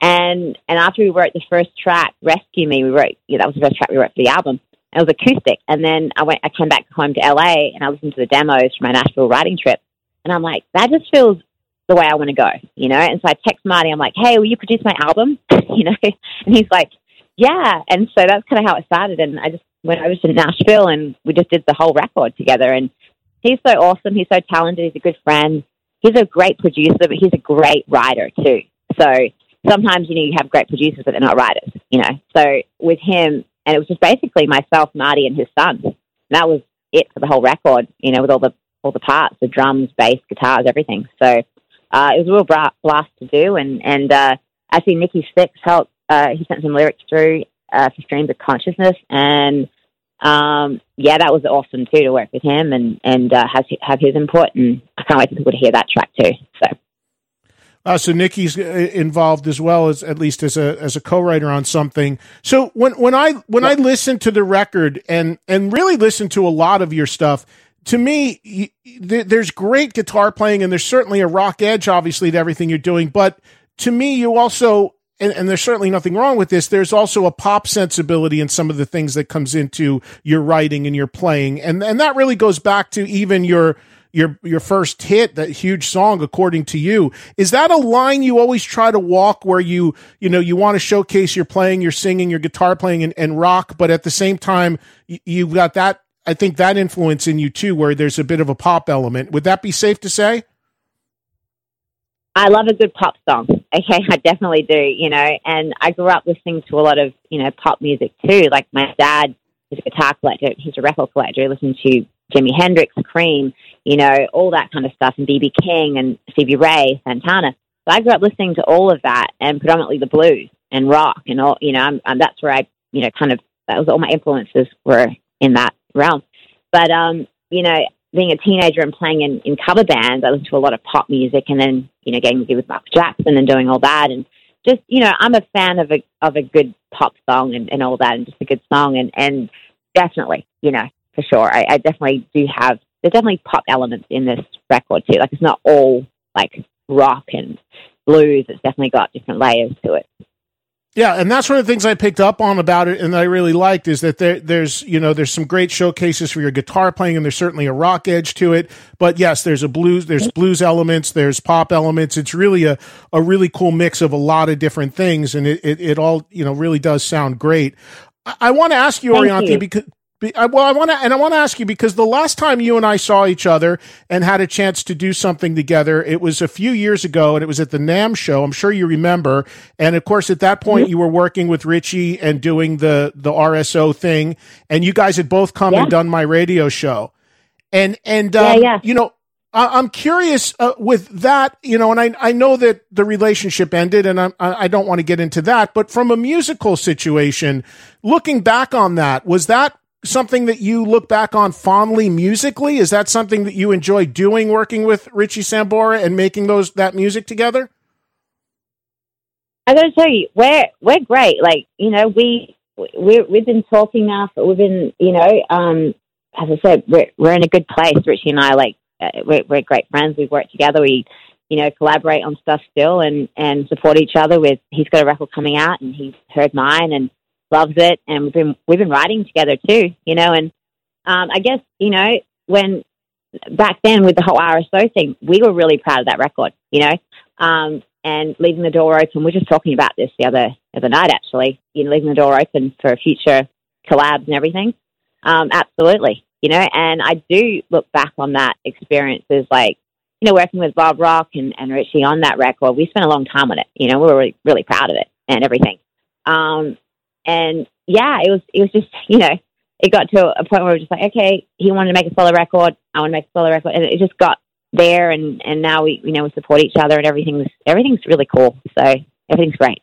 And and after we wrote the first track, Rescue Me, we wrote yeah that was the first track we wrote for the album. It was acoustic, and then I went. I came back home to L A, and I listened to the demos from my Nashville writing trip, and I'm like, that just feels the way I want to go, you know? And so I text Marti, I'm like, hey, will you produce my album, you know? And he's like, yeah, and so that's kind of how it started, and I just went over to Nashville, and we just did the whole record together, and he's so awesome, he's so talented, he's a good friend, he's a great producer, but he's a great writer, too. So sometimes, you know, you have great producers, but they're not writers, you know? So with him... And it was just basically myself, Marti, and his son. And that was it for the whole record, you know, with all the all the parts, the drums, bass, guitars, everything. So uh, it was a real blast to do. And, and uh, actually, Nikki Six helped. Uh, he sent some lyrics through uh, for Streams of Consciousness. And, um, yeah, that was awesome, too, to work with him and, and uh, have, have his input. And I can't wait for people to hear that track, too. So. Uh, so Nikki's involved as well, as at least as a as a co-writer on something. So when when I when yeah. I listened to the record and and really listened to a lot of your stuff, to me you, th- there's great guitar playing, and there's certainly a rock edge, obviously, to everything you're doing. But to me, you also and, and there's certainly nothing wrong with this, there's also a pop sensibility in some of the things that comes into your writing and your playing. And and that really goes back to even your your your first hit, that huge song, According to You. Is that a line you always try to walk where you, you know, you want to showcase your playing, your singing, your guitar playing, and, and rock, but at the same time, you, you've got that, I think that influence in you too, where there's a bit of a pop element. Would that be safe to say? I love a good pop song. Okay, I definitely do, you know, and I grew up listening to a lot of, you know, pop music too. Like my dad is a guitar collector, he's a record collector, he listened to Jimi Hendrix, Cream, you know, all that kind of stuff, and B B King and Stevie Ray, Santana. So I grew up listening to all of that, and predominantly the blues and rock and all, you know, I'm, I'm, that's where I, you know, kind of, that was all my influences were in that realm. But, um, you know, being a teenager and playing in, in cover bands, I listened to a lot of pop music, and then, you know, getting to be with Michael Jackson and doing all that. And just, you know, I'm a fan of a, of a good pop song and, and all that, and just a good song. And, and definitely, you know, for sure. I, I definitely do have, there's definitely pop elements in this record too. Like it's not all like rock and blues. It's definitely got different layers to it. Yeah. And that's one of the things I picked up on about it. And I really liked is that there, there's, you know, there's some great showcases for your guitar playing, and there's certainly a rock edge to it, but yes, there's a blues, there's blues elements, there's pop elements. It's really a, a really cool mix of a lot of different things. And it, it, it all, you know, really does sound great. I, I want to ask you, Orianthi, because, I, well, I want to, and I want to ask you, because the last time you and I saw each other and had a chance to do something together, it was a few years ago, and it was at the NAMM show. I'm sure you remember. And of course, at that point, you were working with Richie and doing the the R S O thing, and you guys had both come yeah. and done my radio show. And and um, yeah, yeah. you know, I, I'm curious uh, with that, you know, and I I know that the relationship ended, and I I don't want to get into that, but from a musical situation, looking back on that, was that something that you look back on fondly musically? Is that something that you enjoy doing, working with Richie Sambora and making those that music together? I gotta tell you, we're we're great. Like, you know, we we we've been talking now for, we've been, you know, um, as I said, we're we're in a good place. Richie and I, like, uh, we're we're great friends. We work together. We, you know, collaborate on stuff still, and and support each other. With he's got a record coming out, and he's heard mine and loves it, and we've been we've been writing together too, you know. And um, I guess, you know, when back then with the whole R S O thing, we were really proud of that record, you know. Um, and leaving the door open, we were just talking about this the other other night actually. You know, leaving the door open for future collabs and everything. Um, absolutely, you know. And I do look back on that experience as like, you know, working with Bob Rock and, and Richie on that record. We spent a long time on it, you know. We were really, really proud of it and everything. Um, And yeah, it was, it was just, you know, it got to a point where we were just like, okay, he wanted to make a solo record. I want to make a solo record. And it just got there. And, and now we, you know, we support each other, and everything's, everything's really cool. So everything's great.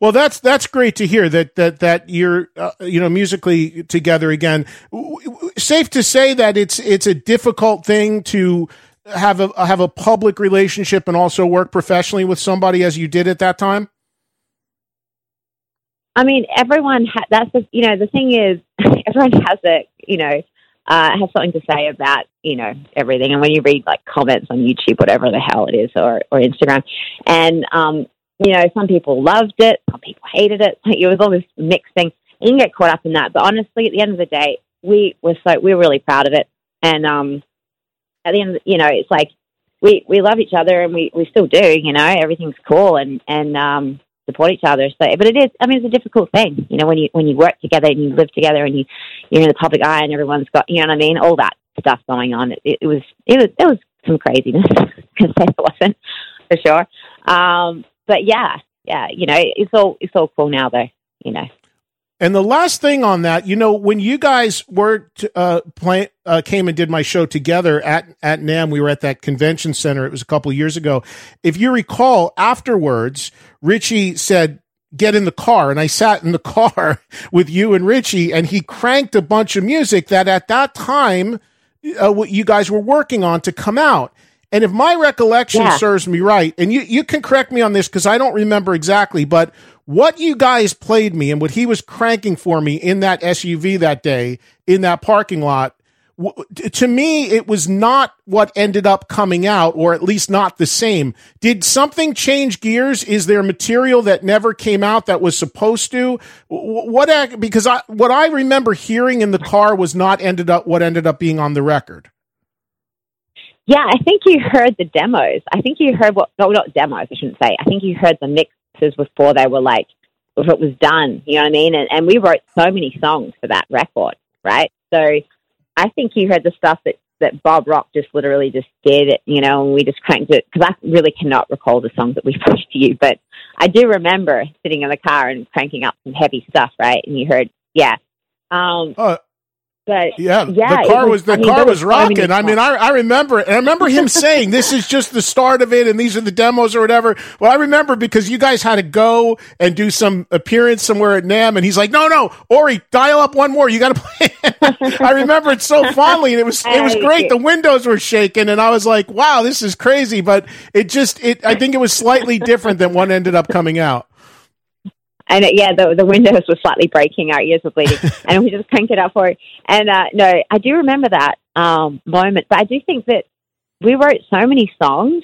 Well, that's that's great to hear that that that you're uh, you know, musically together again. W- w- safe to say that it's it's a difficult thing to have a have a public relationship and also work professionally with somebody as you did at that time. I mean, everyone, ha- that's the, you know, the thing is, everyone has a, you know, uh, has something to say about, you know, everything. And when you read like comments on YouTube, whatever the hell it is, or, or Instagram, and, um, you know, some people loved it, some people hated it. Like, it was all this mixed thing. You can get caught up in that. But honestly, at the end of the day, we were so, we were really proud of it. And, um, at the end, you know, it's like, we, we love each other, and we, we still do, you know, everything's cool. And, and, um, support each other. So, but it is, I mean, it's a difficult thing, you know, when you, when you work together and you live together and you, you're in the public eye and everyone's got, you know what I mean? All that stuff going on. It, it was, it was, it was some craziness. Because it wasn't, for sure. Um, but yeah, yeah, you know, it's all, it's all cool now though, you know. And the last thing on that, you know, when you guys were uh, play, uh, came and did my show together at at NAMM, we were at that convention center. It was a couple of years ago. If you recall, afterwards, Richie said, "Get in the car," and I sat in the car with you and Richie, and he cranked a bunch of music that at that time uh, what you guys were working on to come out. And if my recollection yeah. serves me right, and you, you can correct me on this because I don't remember exactly, but what you guys played me and what he was cranking for me in that S U V that day in that parking lot w- to me, it was not what ended up coming out, or at least not the same. Did something change gears? Is there material that never came out that was supposed to? W- what? Because I, what I remember hearing in the car was not ended up what ended up being on the record. Yeah, I think you heard the demos. I think you heard what, no, not demos, I shouldn't say. I think you heard the mixes before they were like, if it was done, you know what I mean? And, and we wrote so many songs for that record, right? So I think you heard the stuff that, that Bob Rock just literally just did, you know, and we just cranked it, because I really cannot recall the songs that we pushed to you, but I do remember sitting in the car and cranking up some heavy stuff, right? And you heard, yeah. Um, uh- But yeah, yeah, the car was, was the I mean, car was, was rocking. I mean, I I remember it. And I remember him saying, "This is just the start of it, and these are the demos or whatever." Well, I remember because you guys had to go and do some appearance somewhere at NAMM, and he's like, "No, no, Ori, dial up one more. You got to play." I remember it so fondly, and it was it was great. The windows were shaking, and I was like, "Wow, this is crazy." But it just it I think it was slightly different than what ended up coming out. And it, yeah, the, the windows were slightly breaking, our ears were bleeding, and we just cranked it up for it. And uh, no, I do remember that um, moment, but I do think that we wrote so many songs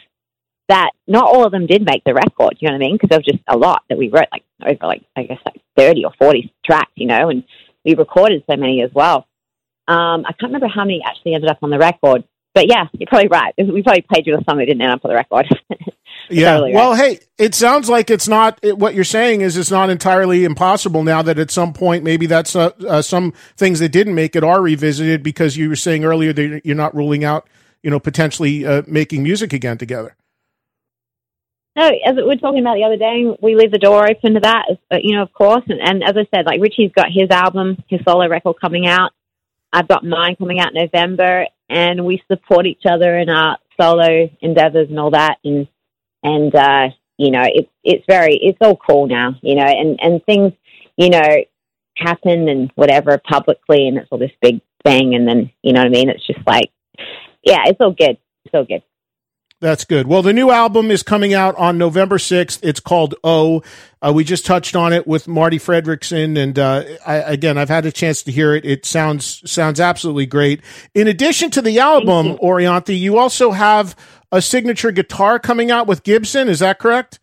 that not all of them did make the record, you know what I mean? Because there was just a lot that we wrote, like over like, I guess like thirty or forty tracks, you know, and we recorded so many as well. Um, I can't remember how many actually ended up on the record, but yeah, you're probably right. We probably played you a song that didn't end up on the record. Yeah. Totally right. Well, hey, it sounds like it's not it, what you're saying is it's not entirely impossible now that at some point maybe that's uh, uh, some things that didn't make it are revisited, because you were saying earlier that you're not ruling out, you know, potentially uh, making music again together. No, as we were talking about the other day, we leave the door open to that, you know, of course. And, and as I said, like Richie's got his album, his solo record coming out. I've got mine coming out in November, and we support each other in our solo endeavors and all that. And And, uh, you know, it's, it's very, it's all cool now, you know, and, and things, you know, happen and whatever publicly, and it's all this big thing. And then, you know what I mean? It's just like, yeah, it's all good. It's all good. That's good. Well, the new album is coming out on November sixth. It's called O. Uh, we just touched on it with Marti Frederiksen. And uh, I, again, I've had a chance to hear it. It sounds, sounds absolutely great. In addition to the album, Orianthi, you also have a signature guitar coming out with Gibson. Is that correct?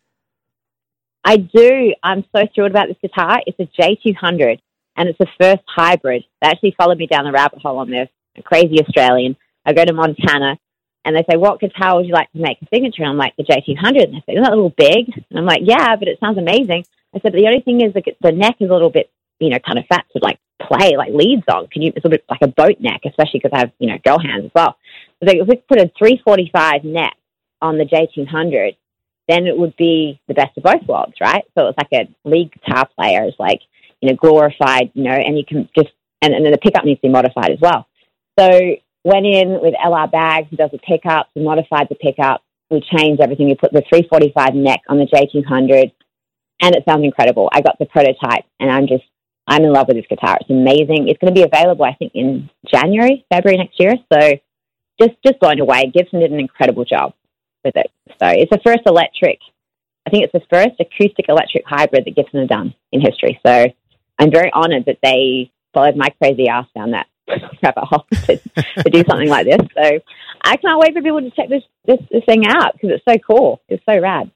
I do. I'm so thrilled about this guitar. It's a J two hundred, and it's the first hybrid. They actually followed me down the rabbit hole on this. A crazy Australian. I go to Montana, and they say, "What guitar would you like to make a signature?" And I'm like, "The J two hundred." And they say, "Isn't that a little big?" And I'm like, "Yeah, but it sounds amazing." I said, "But the only thing is the, the neck is a little bit, you know, kind of fat to like play, like leads on. Can you, it's a bit like a boat neck, especially because I have, you know, girl hands as well. So if we put a three forty-five neck on the J two hundred, then it would be the best of both worlds, right?" So it's like a lead guitar player is like, you know, glorified, you know, and you can just, and, and then the pickup needs to be modified as well. So went in with L R Bags, who does the pickups, we modified the pickup, we changed everything, we put the three forty-five neck on the J two hundred, and it sounds incredible. I got the prototype, and I'm just, I'm in love with this guitar. It's amazing. It's going to be available, I think, in January, February next year. So just just blown away. Gibson did an incredible job with it. So it's the first electric, I think it's the first acoustic electric hybrid that Gibson has done in history. So I'm very honored that they followed my crazy ass down that rabbit hole to, to do something like this. So I can't wait for people to check this, this, this thing out, because it's so cool. It's so rad.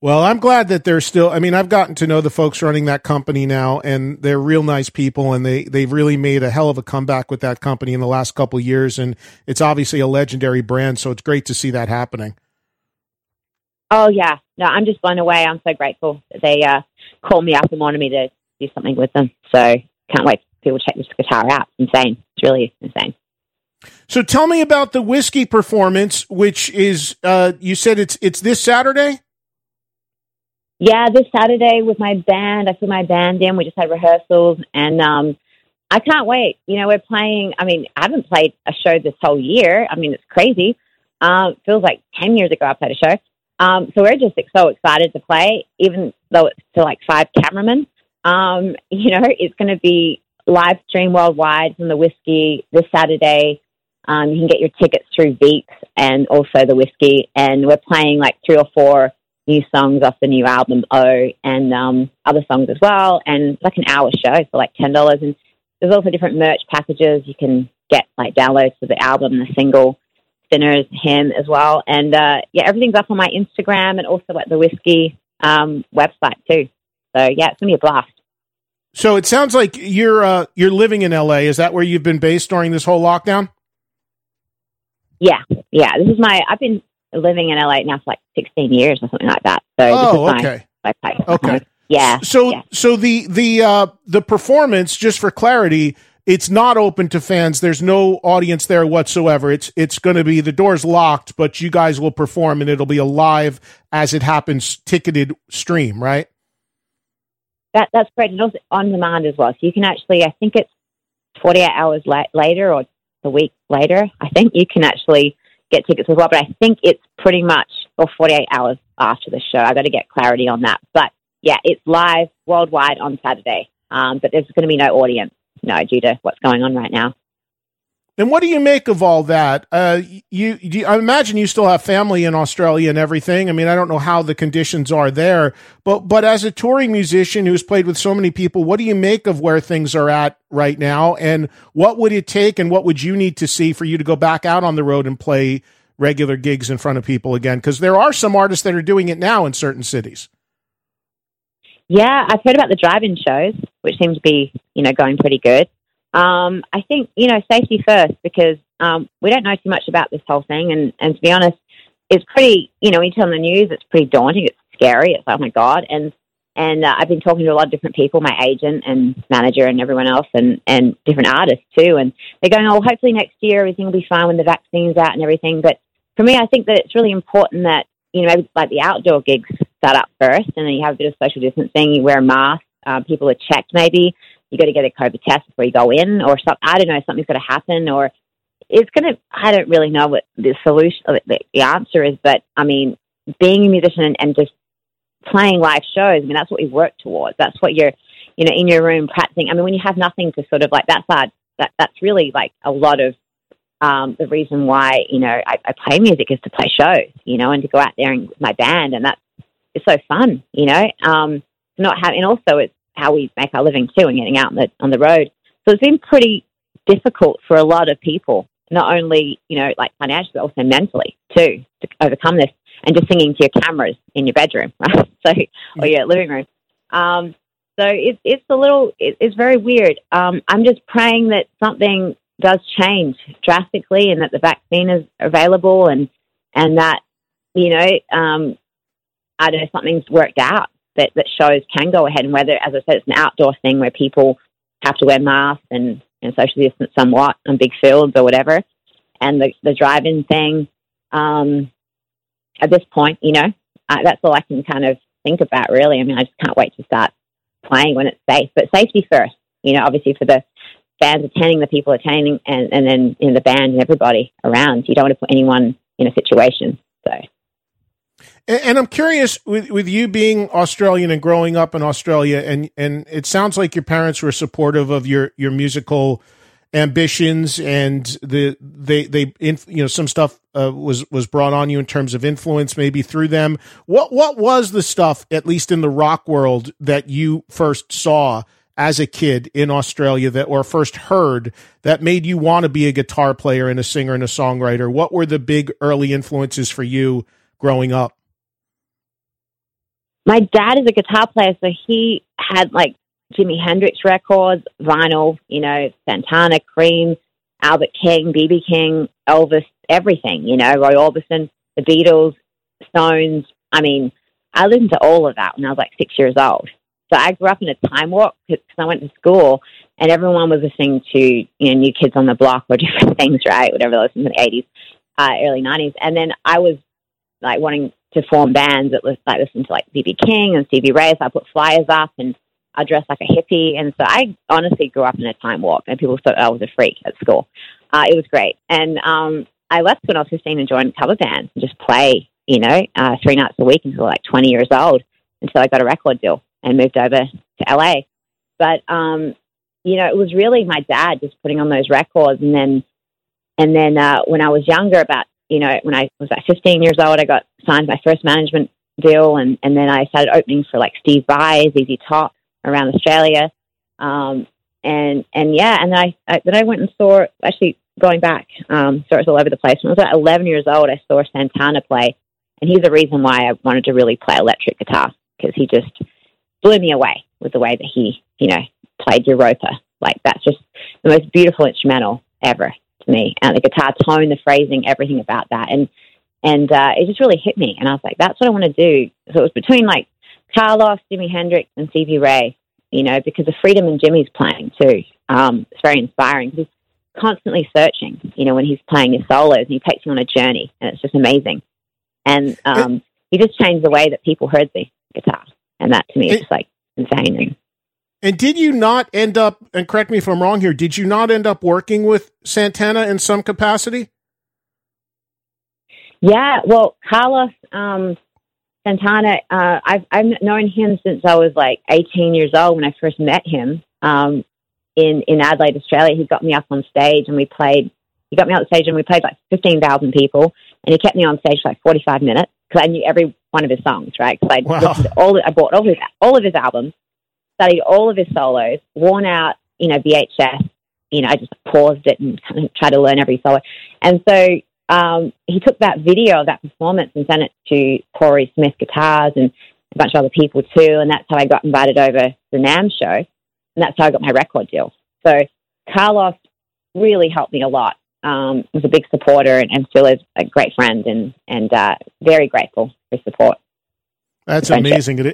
Well, I'm glad that they're still, I mean, I've gotten to know the folks running that company now, and they're real nice people, and they, they've really made a hell of a comeback with that company in the last couple of years. And it's obviously a legendary brand. So it's great to see that happening. Oh yeah. No, I'm just blown away. I'm so grateful that they uh, called me up and wanted me to do something with them. So can't wait for people to check this guitar out. It's insane. It's really insane. So tell me about the Whisky performance, which is, uh, you said it's, it's this Saturday. Yeah, this Saturday with my band, I put my band in. We just had rehearsals, and um, I can't wait. You know, we're playing. I mean, I haven't played a show this whole year. I mean, it's crazy. Um, it feels like ten years ago I played a show. Um, so we're just so excited to play, even though it's to like five cameramen. Um, you know, it's going to be live stream worldwide from the Whisky this Saturday. Um, you can get your tickets through Veeps and also the Whisky, and we're playing like three or four new songs off the new album, O, and um, other songs as well. And it's like an hour show for like ten dollars. And there's also different merch packages you can get like downloads for the album, the single, Sinners, him as well. And uh, yeah, everything's up on my Instagram and also like the Whisky um, website too. So yeah, it's going to be a blast. So it sounds like you're uh, you're living in L A. Is that where you've been based during this whole lockdown? Yeah, yeah. This is my. I've been living in L A now for like sixteen years or something like that. So oh, this is okay, my, my, my, okay, yeah. So yeah. so the the uh, the performance, just for clarity, it's not open to fans. There's no audience there whatsoever. It's it's going to be the door's locked, but you guys will perform, and it'll be a live as it happens ticketed stream, right? That that's great, and also on demand as well. So you can actually, I think it's forty-eight hours la- later or a week later, I think you can actually get tickets as well. But I think it's pretty much or forty-eight hours after the show. I got to get clarity on that. But yeah, it's live worldwide on Saturday. Um, but there's going to be no audience, no, due to what's going on right now. And what do you make of all that? Uh, you, you, I imagine you still have family in Australia and everything. I mean, I don't know how the conditions are there, but but as a touring musician who's played with so many people, what do you make of where things are at right now? And what would it take and what would you need to see for you to go back out on the road and play regular gigs in front of people again? Because there are some artists that are doing it now in certain cities. Yeah, I've heard about the drive-in shows, which seem to be, you know, going pretty good. Um, I think, you know, safety first, because um, we don't know too much about this whole thing. And, and to be honest, it's pretty, you know, when you turn on the news, it's pretty daunting. It's scary. It's like, oh, my God. And and uh, I've been talking to a lot of different people, my agent and manager and everyone else and, and different artists, too. And they're going, oh, hopefully next year everything will be fine when the vaccine's out and everything. But for me, I think that it's really important that, you know, like the outdoor gigs start up first and then you have a bit of social distancing. You wear a mask. Uh, people are checked maybe. You got to get a COVID test before you go in or something. I don't know, something's got to happen or it's going to, I don't really know what the solution, the, the answer is, but I mean, being a musician and, and just playing live shows, I mean, that's what we work towards. That's what you're, you know, in your room practicing. I mean, when you have nothing to sort of like, that's hard, that, that's really like a lot of um, the reason why, you know, I, I play music is to play shows, you know, and to go out there and with my band and that's, it's so fun, you know, um, not having, and also it's, how we make our living too and getting out on the, on the road. So it's been pretty difficult for a lot of people, not only, you know, like financially, but also mentally too, to overcome this and just singing to your cameras in your bedroom, right? So, or your living room. Um, so it, it's a little, it, it's very weird. Um, I'm just praying that something does change drastically and that the vaccine is available and, and that, you know, um, I don't know, something's worked out. That, that shows can go ahead and whether, as I said, it's an outdoor thing where people have to wear masks and, and social distance somewhat on big fields or whatever. And the, the drive-in thing, um, at this point, you know, uh, that's all I can kind of think about really. I mean, I just can't wait to start playing when it's safe, but safety first, you know, obviously for the fans attending, the people attending and, and then in the band and everybody around, you don't want to put anyone in a situation. So. And I'm curious, with, with you being Australian and growing up in Australia, and, and it sounds like your parents were supportive of your, your musical ambitions, and the they they you know some stuff uh, was was brought on you in terms of influence, maybe through them. What what was the stuff, at least in the rock world, that you first saw as a kid in Australia that or first heard that made you want to be a guitar player and a singer and a songwriter? What were the big early influences for you growing up? My dad is a guitar player, so he had, like, Jimi Hendrix records, vinyl, you know, Santana, Cream, Albert King, B B King, Elvis, everything, you know, Roy Orbison, the Beatles, Stones. I mean, I listened to all of that when I was, like, six years old. So I grew up in a time warp because I went to school and everyone was listening to, you know, New Kids on the Block or different things, right, whatever they listened to in the eighties, uh, early nineties. And then I was, like, wanting to form bands that was like listened to like B B King and Stevie Ray. So I put flyers up and I dressed like a hippie. And so I honestly grew up in a time warp and people thought I was a freak at school. Uh, it was great. And um, I left when I was fifteen and joined cover bands and just play, you know, uh, three nights a week until like twenty years old until I got a record deal and moved over to L A. But, um, you know, it was really my dad just putting on those records. And then, and then uh, when I was younger about, you know, when I was like fifteen years old, I got signed my first management deal, and, and then I started opening for like Steve Vai, Z Z Top around Australia, um, and and yeah, and I, I then I went and saw actually going back, um, so it's all over the place. When I was like eleven years old, I saw Santana play, and he's the reason why I wanted to really play electric guitar, because he just blew me away with the way that he, you know, played Europa. Like, that's just the most beautiful instrumental ever to me. And the guitar tone, the phrasing, everything about that. And and uh, it just really hit me. And I was like, that's what I want to do. So it was between, like, Carlos, Jimi Hendrix, and Stevie Ray, you know, because of Freedom and Jimmy's playing too. Um, it's very inspiring. He's constantly searching, you know, when he's playing his solos, and he takes you on a journey, and it's just amazing. And um, he just changed the way that people heard the guitar. And that, to me, is, like, insane. And, and did you not end up, and correct me if I'm wrong here, did you not end up working with Santana in some capacity? Yeah, well, Carlos um, Santana, uh, I've, I've known him since I was, like, eighteen years old when I first met him um, in, in Adelaide, Australia. He got me up on stage, and we played, he got me on stage, and we played, like, fifteen thousand people, and he kept me on stage for, like, forty-five minutes, because I knew every one of his songs, right? Because I wow. all I bought all of his all of his albums, studied all of his solos, worn out, you know, V H S. You know, I just paused it and kind of tried to learn every solo. And so um, he took that video of that performance and sent it to Corey Smith Guitars and a bunch of other people too. And that's how I got invited over to the NAMM show, and that's how I got my record deal. So Carlos really helped me a lot. Um, was a big supporter and, and still is a great friend, and and uh, very grateful for support. That's amazing. At,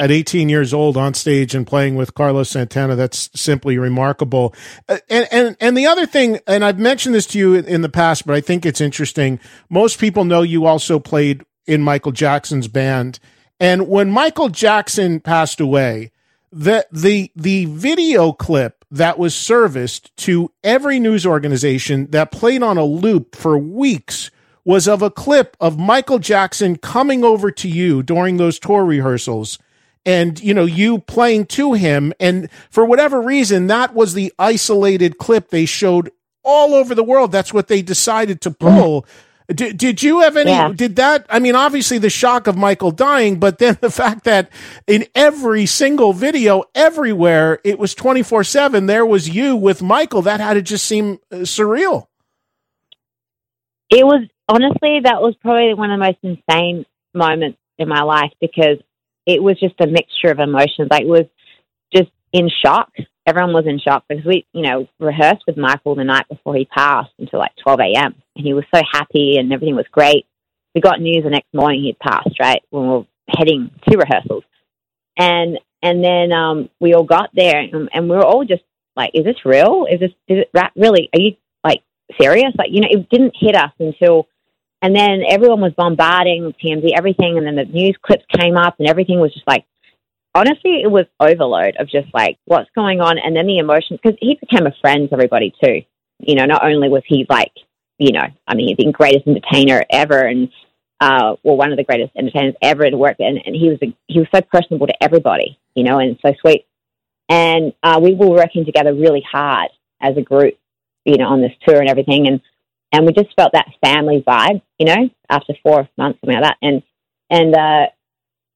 at eighteen years old, on stage and playing with Carlos Santana, that's simply remarkable. Uh, and and and the other thing, and I've mentioned this to you in, in the past, but I think it's interesting. Most people know you also played in Michael Jackson's band, and when Michael Jackson passed away, the the the video clip that was serviced to every news organization that played on a loop for weeks was of a clip of Michael Jackson coming over to you during those tour rehearsals and, you know, you playing to him. And for whatever reason, that was the isolated clip they showed all over the world. That's what they decided to pull. Mm-hmm. D- did you have any, yeah. did that? I mean, obviously the shock of Michael dying, but then the fact that in every single video, everywhere, it was twenty-four seven. There was you with Michael. That had to just seem surreal. It was, honestly, that was probably one of the most insane moments in my life, because it was just a mixture of emotions. Like, it was just in shock. Everyone was in shock, because we, you know, rehearsed with Michael the night before he passed until like twelve a.m. and he was so happy and everything was great. We got news the next morning he'd passed, right, when we were heading to rehearsals. And and then um, we all got there, and, and we were all just like, is this real? Is this, is it really, are you like serious? Like, you know, it didn't hit us until, and then everyone was bombarding T M Z, everything, and then the news clips came up, and everything was just like, honestly, it was overload of just like, what's going on? And then the emotions, because he became a friend to everybody too. You know, not only was he like, you know, I mean, he's the greatest entertainer ever, and Uh, well, one of the greatest entertainers ever to work, and, and he was a, he was so personable to everybody, you know, and so sweet. And uh, we were working together really hard as a group, you know, on this tour and everything, and and we just felt that family vibe, you know, after four months, something like that, and and uh,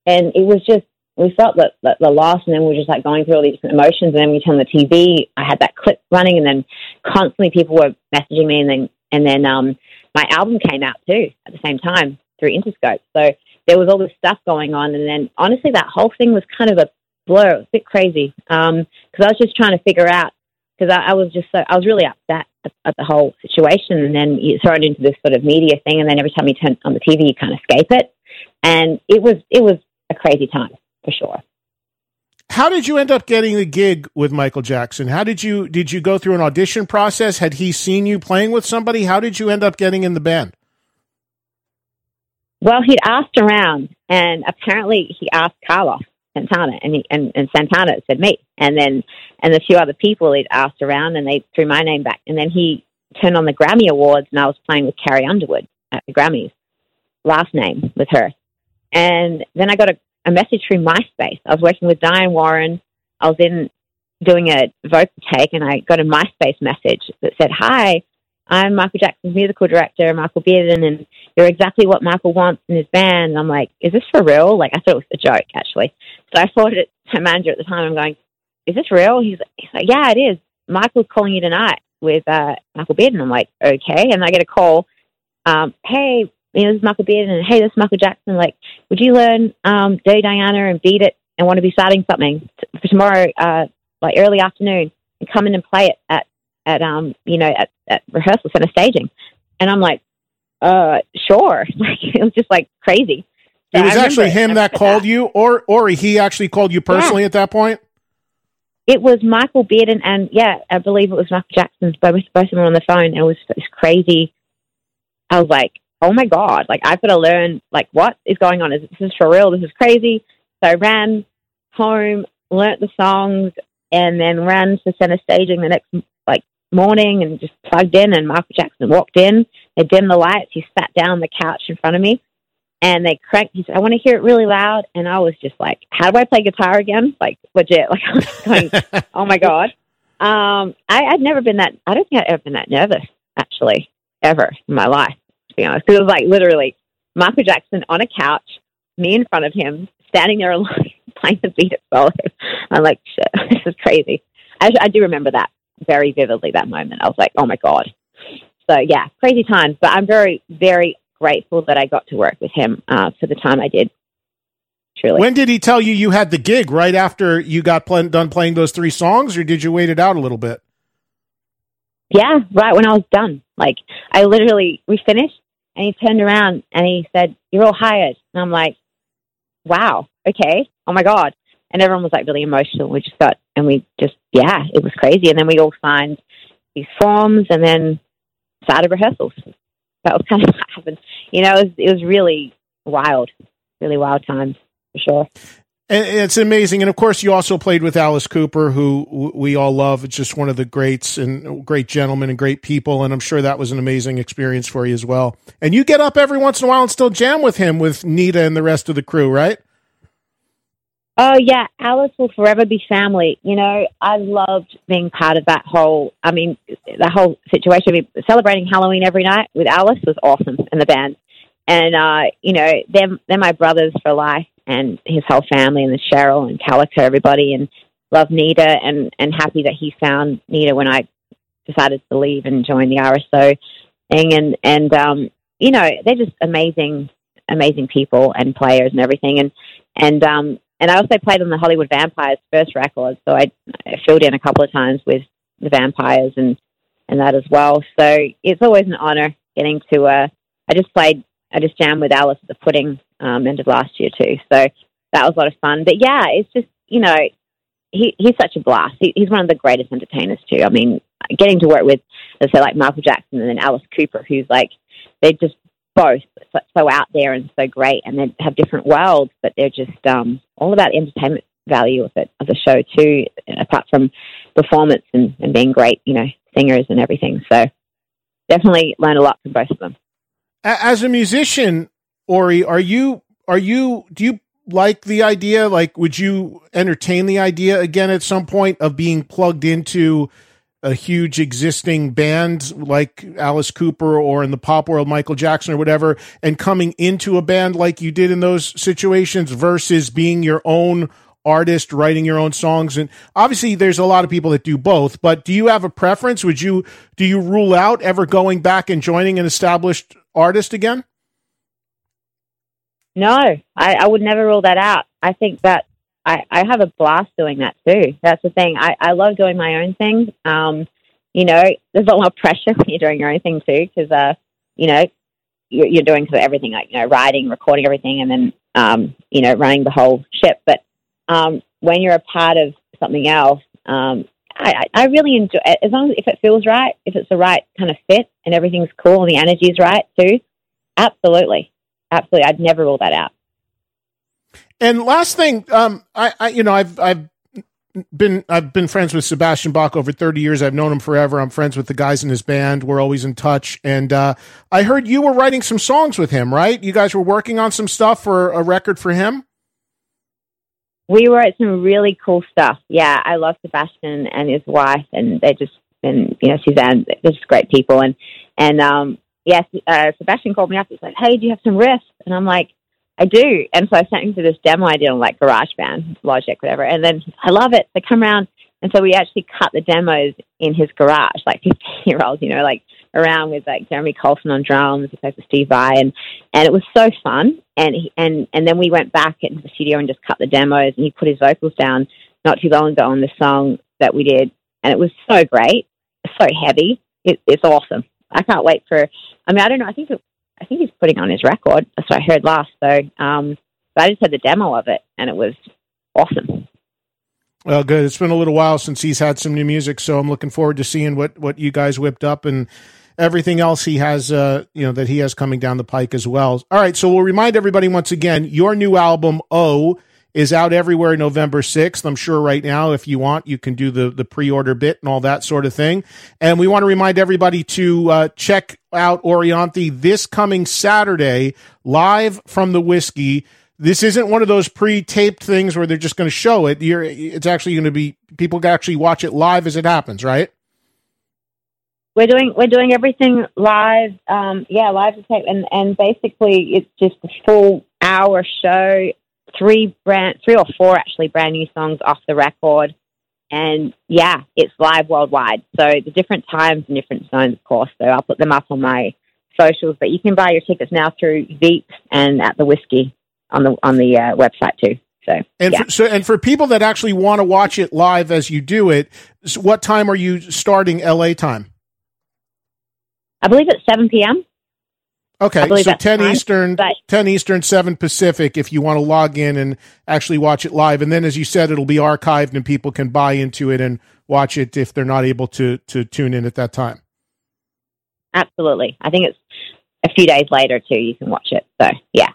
and it was just, we felt that the, the loss, and then we were just like going through all these different emotions, and then we turned on the T V. I had that clip running, and then constantly people were messaging me, and then and then um, my album came out too at the same time, through Interscope. So there was all this stuff going on, and then honestly that whole thing was kind of a blur. It was a bit crazy because um, I was just trying to figure out, because I, I was just so I was really upset at, at the whole situation, and then you throw it into this sort of media thing, and then every time you turn on the T V you kind of escape it, and it was it was a crazy time for sure. How did you end up getting the gig with Michael Jackson? How did you did you go through an audition process? Had he seen you playing with somebody? How did you end up getting in the band? Well, he'd asked around, and apparently he asked Carlos Santana, and, he, and and Santana said me, and then and a few other people he'd asked around, and they threw my name back. And then he turned on the Grammy Awards, and I was playing with Carrie Underwood at the Grammys, last name with her. And then I got a, a message through MySpace. I was working with Diane Warren. I was in doing a vocal take, and I got a MySpace message that said, "Hi, I'm Michael Jackson's musical director, Michael Bearden, and you're exactly what Michael wants in his band." And I'm like, is this for real? Like, I thought it was a joke, actually. So I forwarded it to my manager at the time. I'm going, is this real? He's, he's like, yeah, it is. Michael's calling you tonight. with uh, Michael Bearden. I'm like, okay. And I get a call, um, hey, you know, this is Michael Bearden, and hey, this is Michael Jackson. Like, would you learn um, Dirty Diana and Beat It and want to be starting something t- for tomorrow, uh, like early afternoon, and come in and play it at, at um, you know, at, at rehearsal center staging? And I'm like, uh, sure. Like, it was just like crazy. So it was actually him that called that. you, or or he actually called you personally yeah. at that point? It was Michael Bearden, and yeah, I believe it was Michael Jackson. Both both of them were on the phone. It was, it was crazy. I was like, oh my God, like I've got to learn, like what is going on? Is this is for real? This is crazy. So I ran home, learnt the songs, and then ran to center staging the next like morning and just plugged in, and Michael Jackson walked in. They dimmed the lights. He sat down on the couch in front of me. And they cracked, he said, I want to hear it really loud. And I was just like, how do I play guitar again? Like, legit. Like, I was going, oh my God. Um, I, I'd never been that, I don't think I'd ever been that nervous, actually, ever in my life, to be honest. Because it was like literally Michael Jackson on a couch, me in front of him, standing there alone, playing the Beat It solo. I'm like, shit, this is crazy. I, I do remember that very vividly, that moment. I was like, oh my God. So, yeah, crazy times. But I'm very, very grateful that I got to work with him uh, for the time I did. Truly. When did he tell you you had the gig? Right after you got pl- done playing those three songs, or did you wait it out a little bit? Yeah, right when I was done. Like, I literally, we finished, and he turned around, and he said, you're all hired. And I'm like, wow, okay, oh my God. And everyone was, like, really emotional. We just got, and we just, yeah, it was crazy. And then we all signed these forms, and then started rehearsals. That was kind of what happened. You know, it was, it was really wild, really wild times for sure. And it's amazing. And of course, you also played with Alice Cooper, who we all love. It's just one of the greats and great gentlemen and great people. And I'm sure that was an amazing experience for you as well. And you get up every once in a while and still jam with him, with Nita and the rest of the crew, right? Oh, yeah. Alice will forever be family. You know, I loved being part of that whole, I mean, the whole situation. I mean, celebrating Halloween every night with Alice was awesome, and the band. And, uh, you know, they're, they're my brothers for life, and his whole family, and the Cheryl and Calico, everybody, and love Nita, and, and happy that he found Nita when I decided to leave and join the R S O thing. And, and um, you know, they're just amazing, amazing people and players and everything. And, and, um, And I also played on the Hollywood Vampires first record, so I, I filled in a couple of times with the Vampires and, and that as well. So it's always an honor getting to. Uh, I just played, I just jammed with Alice at the Pudding um, end of last year too, so that was a lot of fun. But yeah, it's just, you know, he he's such a blast. He, he's one of the greatest entertainers too. I mean, getting to work with, let's say, like Michael Jackson and then Alice Cooper, who's like, they're just both so out there and so great, and they have different worlds, but they're just um, all about the entertainment value of it, of the show too, apart from performance and, and being great, you know, singers and everything. So definitely learn a lot from both of them. As a musician, Ori, are you, are you, do you like the idea? Like, would you entertain the idea again at some point of being plugged into a huge existing band like Alice Cooper, or in the pop world, Michael Jackson or whatever, and coming into a band like you did in those situations versus being your own artist, writing your own songs? And obviously there's a lot of people that do both, but do you have a preference? Would you, do you rule out ever going back and joining an established artist again? No, I, I would never rule that out. I think that I, I have a blast doing that too. That's the thing. I, I love doing my own thing. Um, you know, there's a lot of pressure when you're doing your own thing too, because, uh, you know, you're, you're doing sort of everything, like, you know, writing, recording everything, and then, um, you know, running the whole ship. But um, when you're a part of something else, um, I, I really enjoy it. As long as if it feels right, if it's the right kind of fit and everything's cool and the energy's right too, absolutely. Absolutely. I'd never rule that out. And last thing, um, I, I, you know, I've, I've been, I've been friends with Sebastian Bach over thirty years. I've known him forever. I'm friends with the guys in his band. We're always in touch. And, uh, I heard you were writing some songs with him, right? You guys were working on some stuff for a record for him. We wrote some really cool stuff. Yeah. I love Sebastian and his wife, and they just, and, you know, Suzanne, they're just great people. And, and, um, yes, uh, Sebastian called me up. He's like, hey, do you have some riffs? And I'm like, I do. And so I sent him to this demo I did on, like, GarageBand, Logic, whatever. And then I love it. They come around. And so we actually cut the demos in his garage, like fifteen-year-olds, you know, like around with like Jeremy Colson on drums, as opposed to Steve Vai, and, and it was so fun. And he, and and then we went back into the studio and just cut the demos, and he put his vocals down not too long ago on the song that we did, and it was so great, so heavy. It, it's awesome. I can't wait for. I mean, I don't know. I think it, I think he's putting on his record. That's what I heard last. So, um, but I just had the demo of it, and it was awesome. Well, good. It's been a little while since he's had some new music, so I'm looking forward to seeing what, what you guys whipped up and everything else he has, uh, you know, that he has coming down the pike as well. All right, so we'll remind everybody once again, your new album, O, is out everywhere November sixth. I'm sure right now, if you want, you can do the, the pre-order bit and all that sort of thing. And we want to remind everybody to uh, check out Orianthi this coming Saturday, live from the Whisky. This isn't one of those pre-taped things where they're just going to show it. You're, it's actually going to be, people can actually watch it live as it happens, right? We're doing we're doing everything live, um, yeah, live to tape, and, and basically it's just a full hour show, three brand, three or four actually brand new songs off the record, and yeah, it's live worldwide. So the different times and different zones, of course. So I'll put them up on my socials, but you can buy your tickets now through Veep and at the Whisky. on the on the uh, website too. So and yeah. for, so and for people that actually want to watch it live as you do it, so what time are you starting L A time? I believe it's seven p.m. Okay, so ten time, Eastern, but- ten Eastern, seven Pacific if you want to log in and actually watch it live. And then, as you said, it'll be archived and people can buy into it and watch it if they're not able to to tune in at that time. Absolutely. I think it's a few days later too, you can watch it. So, yeah.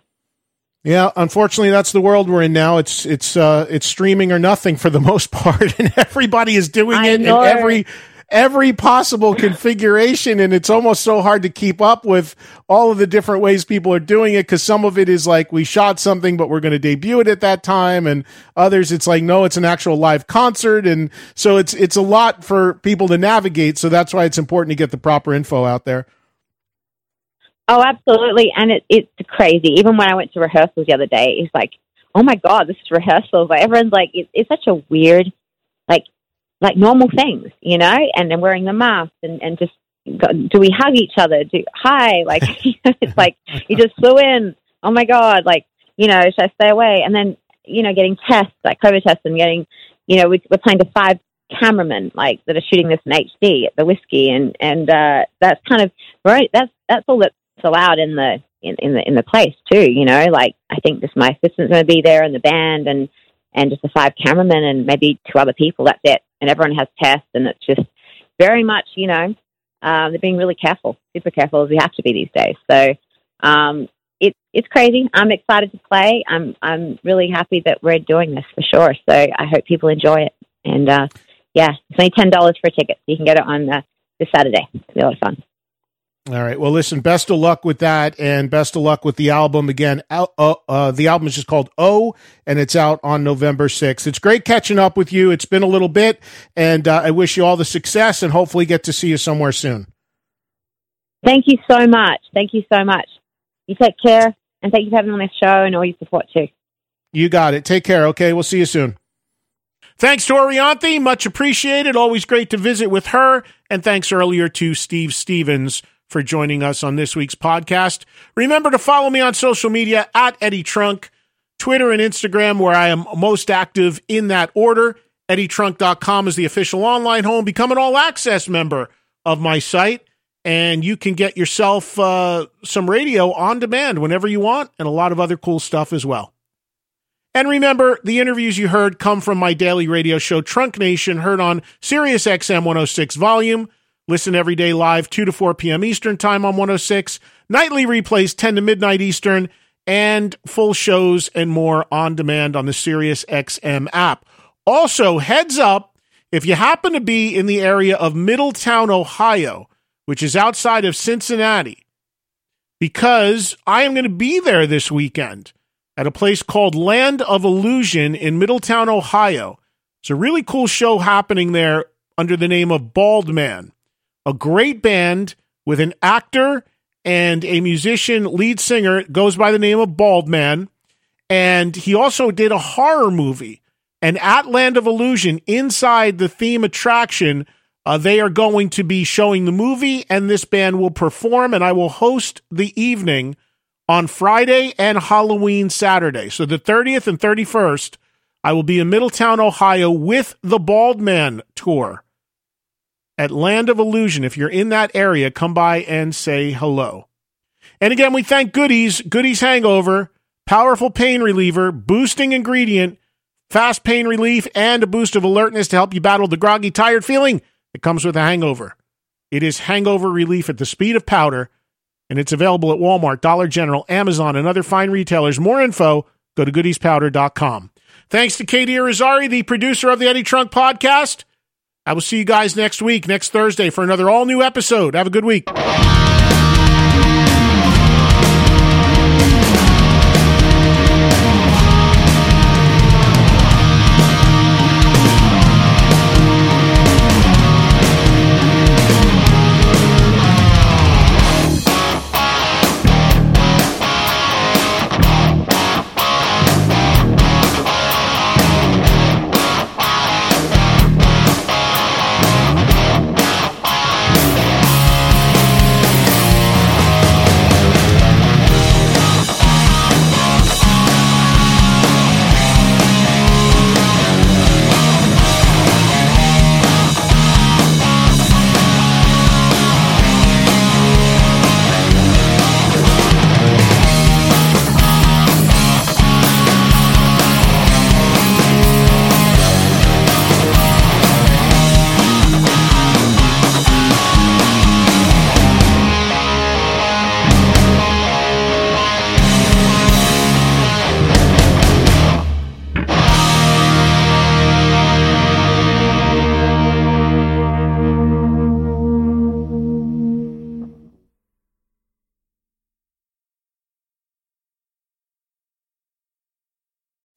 Yeah, unfortunately, that's the world we're in now. It's it's uh, it's streaming or nothing for the most part, and everybody is doing I it know. in every every possible configuration, and it's almost so hard to keep up with all of the different ways people are doing it, because some of it is like, we shot something, but we're going to debut it at that time, and others, it's like, no, it's an actual live concert, and so it's it's a lot for people to navigate, so that's why it's important to get the proper info out there. Oh, absolutely. And it, it's crazy. Even when I went to rehearsals the other day, it's like, oh my God, this is rehearsals. Like, everyone's like, it, it's such a weird, like, like normal things, you know, and then wearing the mask and, and just, do we hug each other? Do hi, like, it's like, you just flew in. Oh my God. Like, you know, should I stay away? And then, you know, getting tests, like COVID tests and getting, you know, we, we're playing to five cameramen, like, that are shooting this in H D at the Whisky. And, and, uh, that's kind of right. That's, that's all that. allowed in the in, in the in the place too, you know, like I think just my assistant's going to be there and the band and and just the five cameramen and maybe two other people, that's it, and everyone has tests, and it's just very much, you know, um they're being really careful, super careful, as we have to be these days. So um it's it's crazy. I'm excited to play. I'm I'm really happy that we're doing this for sure, so I hope people enjoy it. And uh yeah, it's only ten dollars for a ticket, so you can get it on uh, this Saturday. It'll be a lot of fun. All right. Well, listen, best of luck with that and best of luck with the album. Again, uh, uh, the album is just called O, and it's out on November sixth. It's great catching up with you. It's been a little bit, and uh, I wish you all the success and hopefully get to see you somewhere soon. Thank you so much. Thank you so much. You take care, and thank you for having me on this show and all your support too. You got it. Take care. Okay. We'll see you soon. Thanks to Orianthi. Much appreciated. Always great to visit with her. And thanks earlier to Steve Stevens for joining us on this week's podcast. Remember to follow me on social media at Eddie Trunk, Twitter and Instagram, where I am most active in that order. Eddie Trunk dot com is the official online home. Become an all-access member of my site, and you can get yourself uh, some radio on demand whenever you want, and a lot of other cool stuff as well. And remember, the interviews you heard come from my daily radio show, Trunk Nation, heard on SiriusXM one oh six Volume. Listen every day live, two to four p.m. Eastern time on one oh six, nightly replays ten to midnight Eastern, and full shows and more on demand on the SiriusXM app. Also, heads up, if you happen to be in the area of Middletown, Ohio, which is outside of Cincinnati, because I am going to be there this weekend at a place called Land of Illusion in Middletown, Ohio. It's a really cool show happening there under the name of Bald Man. A great band with an actor and a musician, lead singer, goes by the name of Bald Man. And he also did a horror movie. And at Land of Illusion, inside the theme attraction, Uh, they are going to be showing the movie, and this band will perform, and I will host the evening on Friday and Halloween Saturday. So the thirtieth and thirty-first, I will be in Middletown, Ohio with the Bald Man Tour at Land of Illusion. If you're in that area, come by and say hello. And again, we thank Goodies, Goodies Hangover, powerful pain reliever, boosting ingredient, fast pain relief, and a boost of alertness to help you battle the groggy, tired feeling that comes with a hangover. It is hangover relief at the speed of powder, and it's available at Walmart, Dollar General, Amazon, and other fine retailers. More info, go to goodies powder dot com. Thanks to Katie Irizarry, the producer of the Eddie Trunk Podcast. I will see you guys next week, next Thursday, for another all-new episode. Have a good week.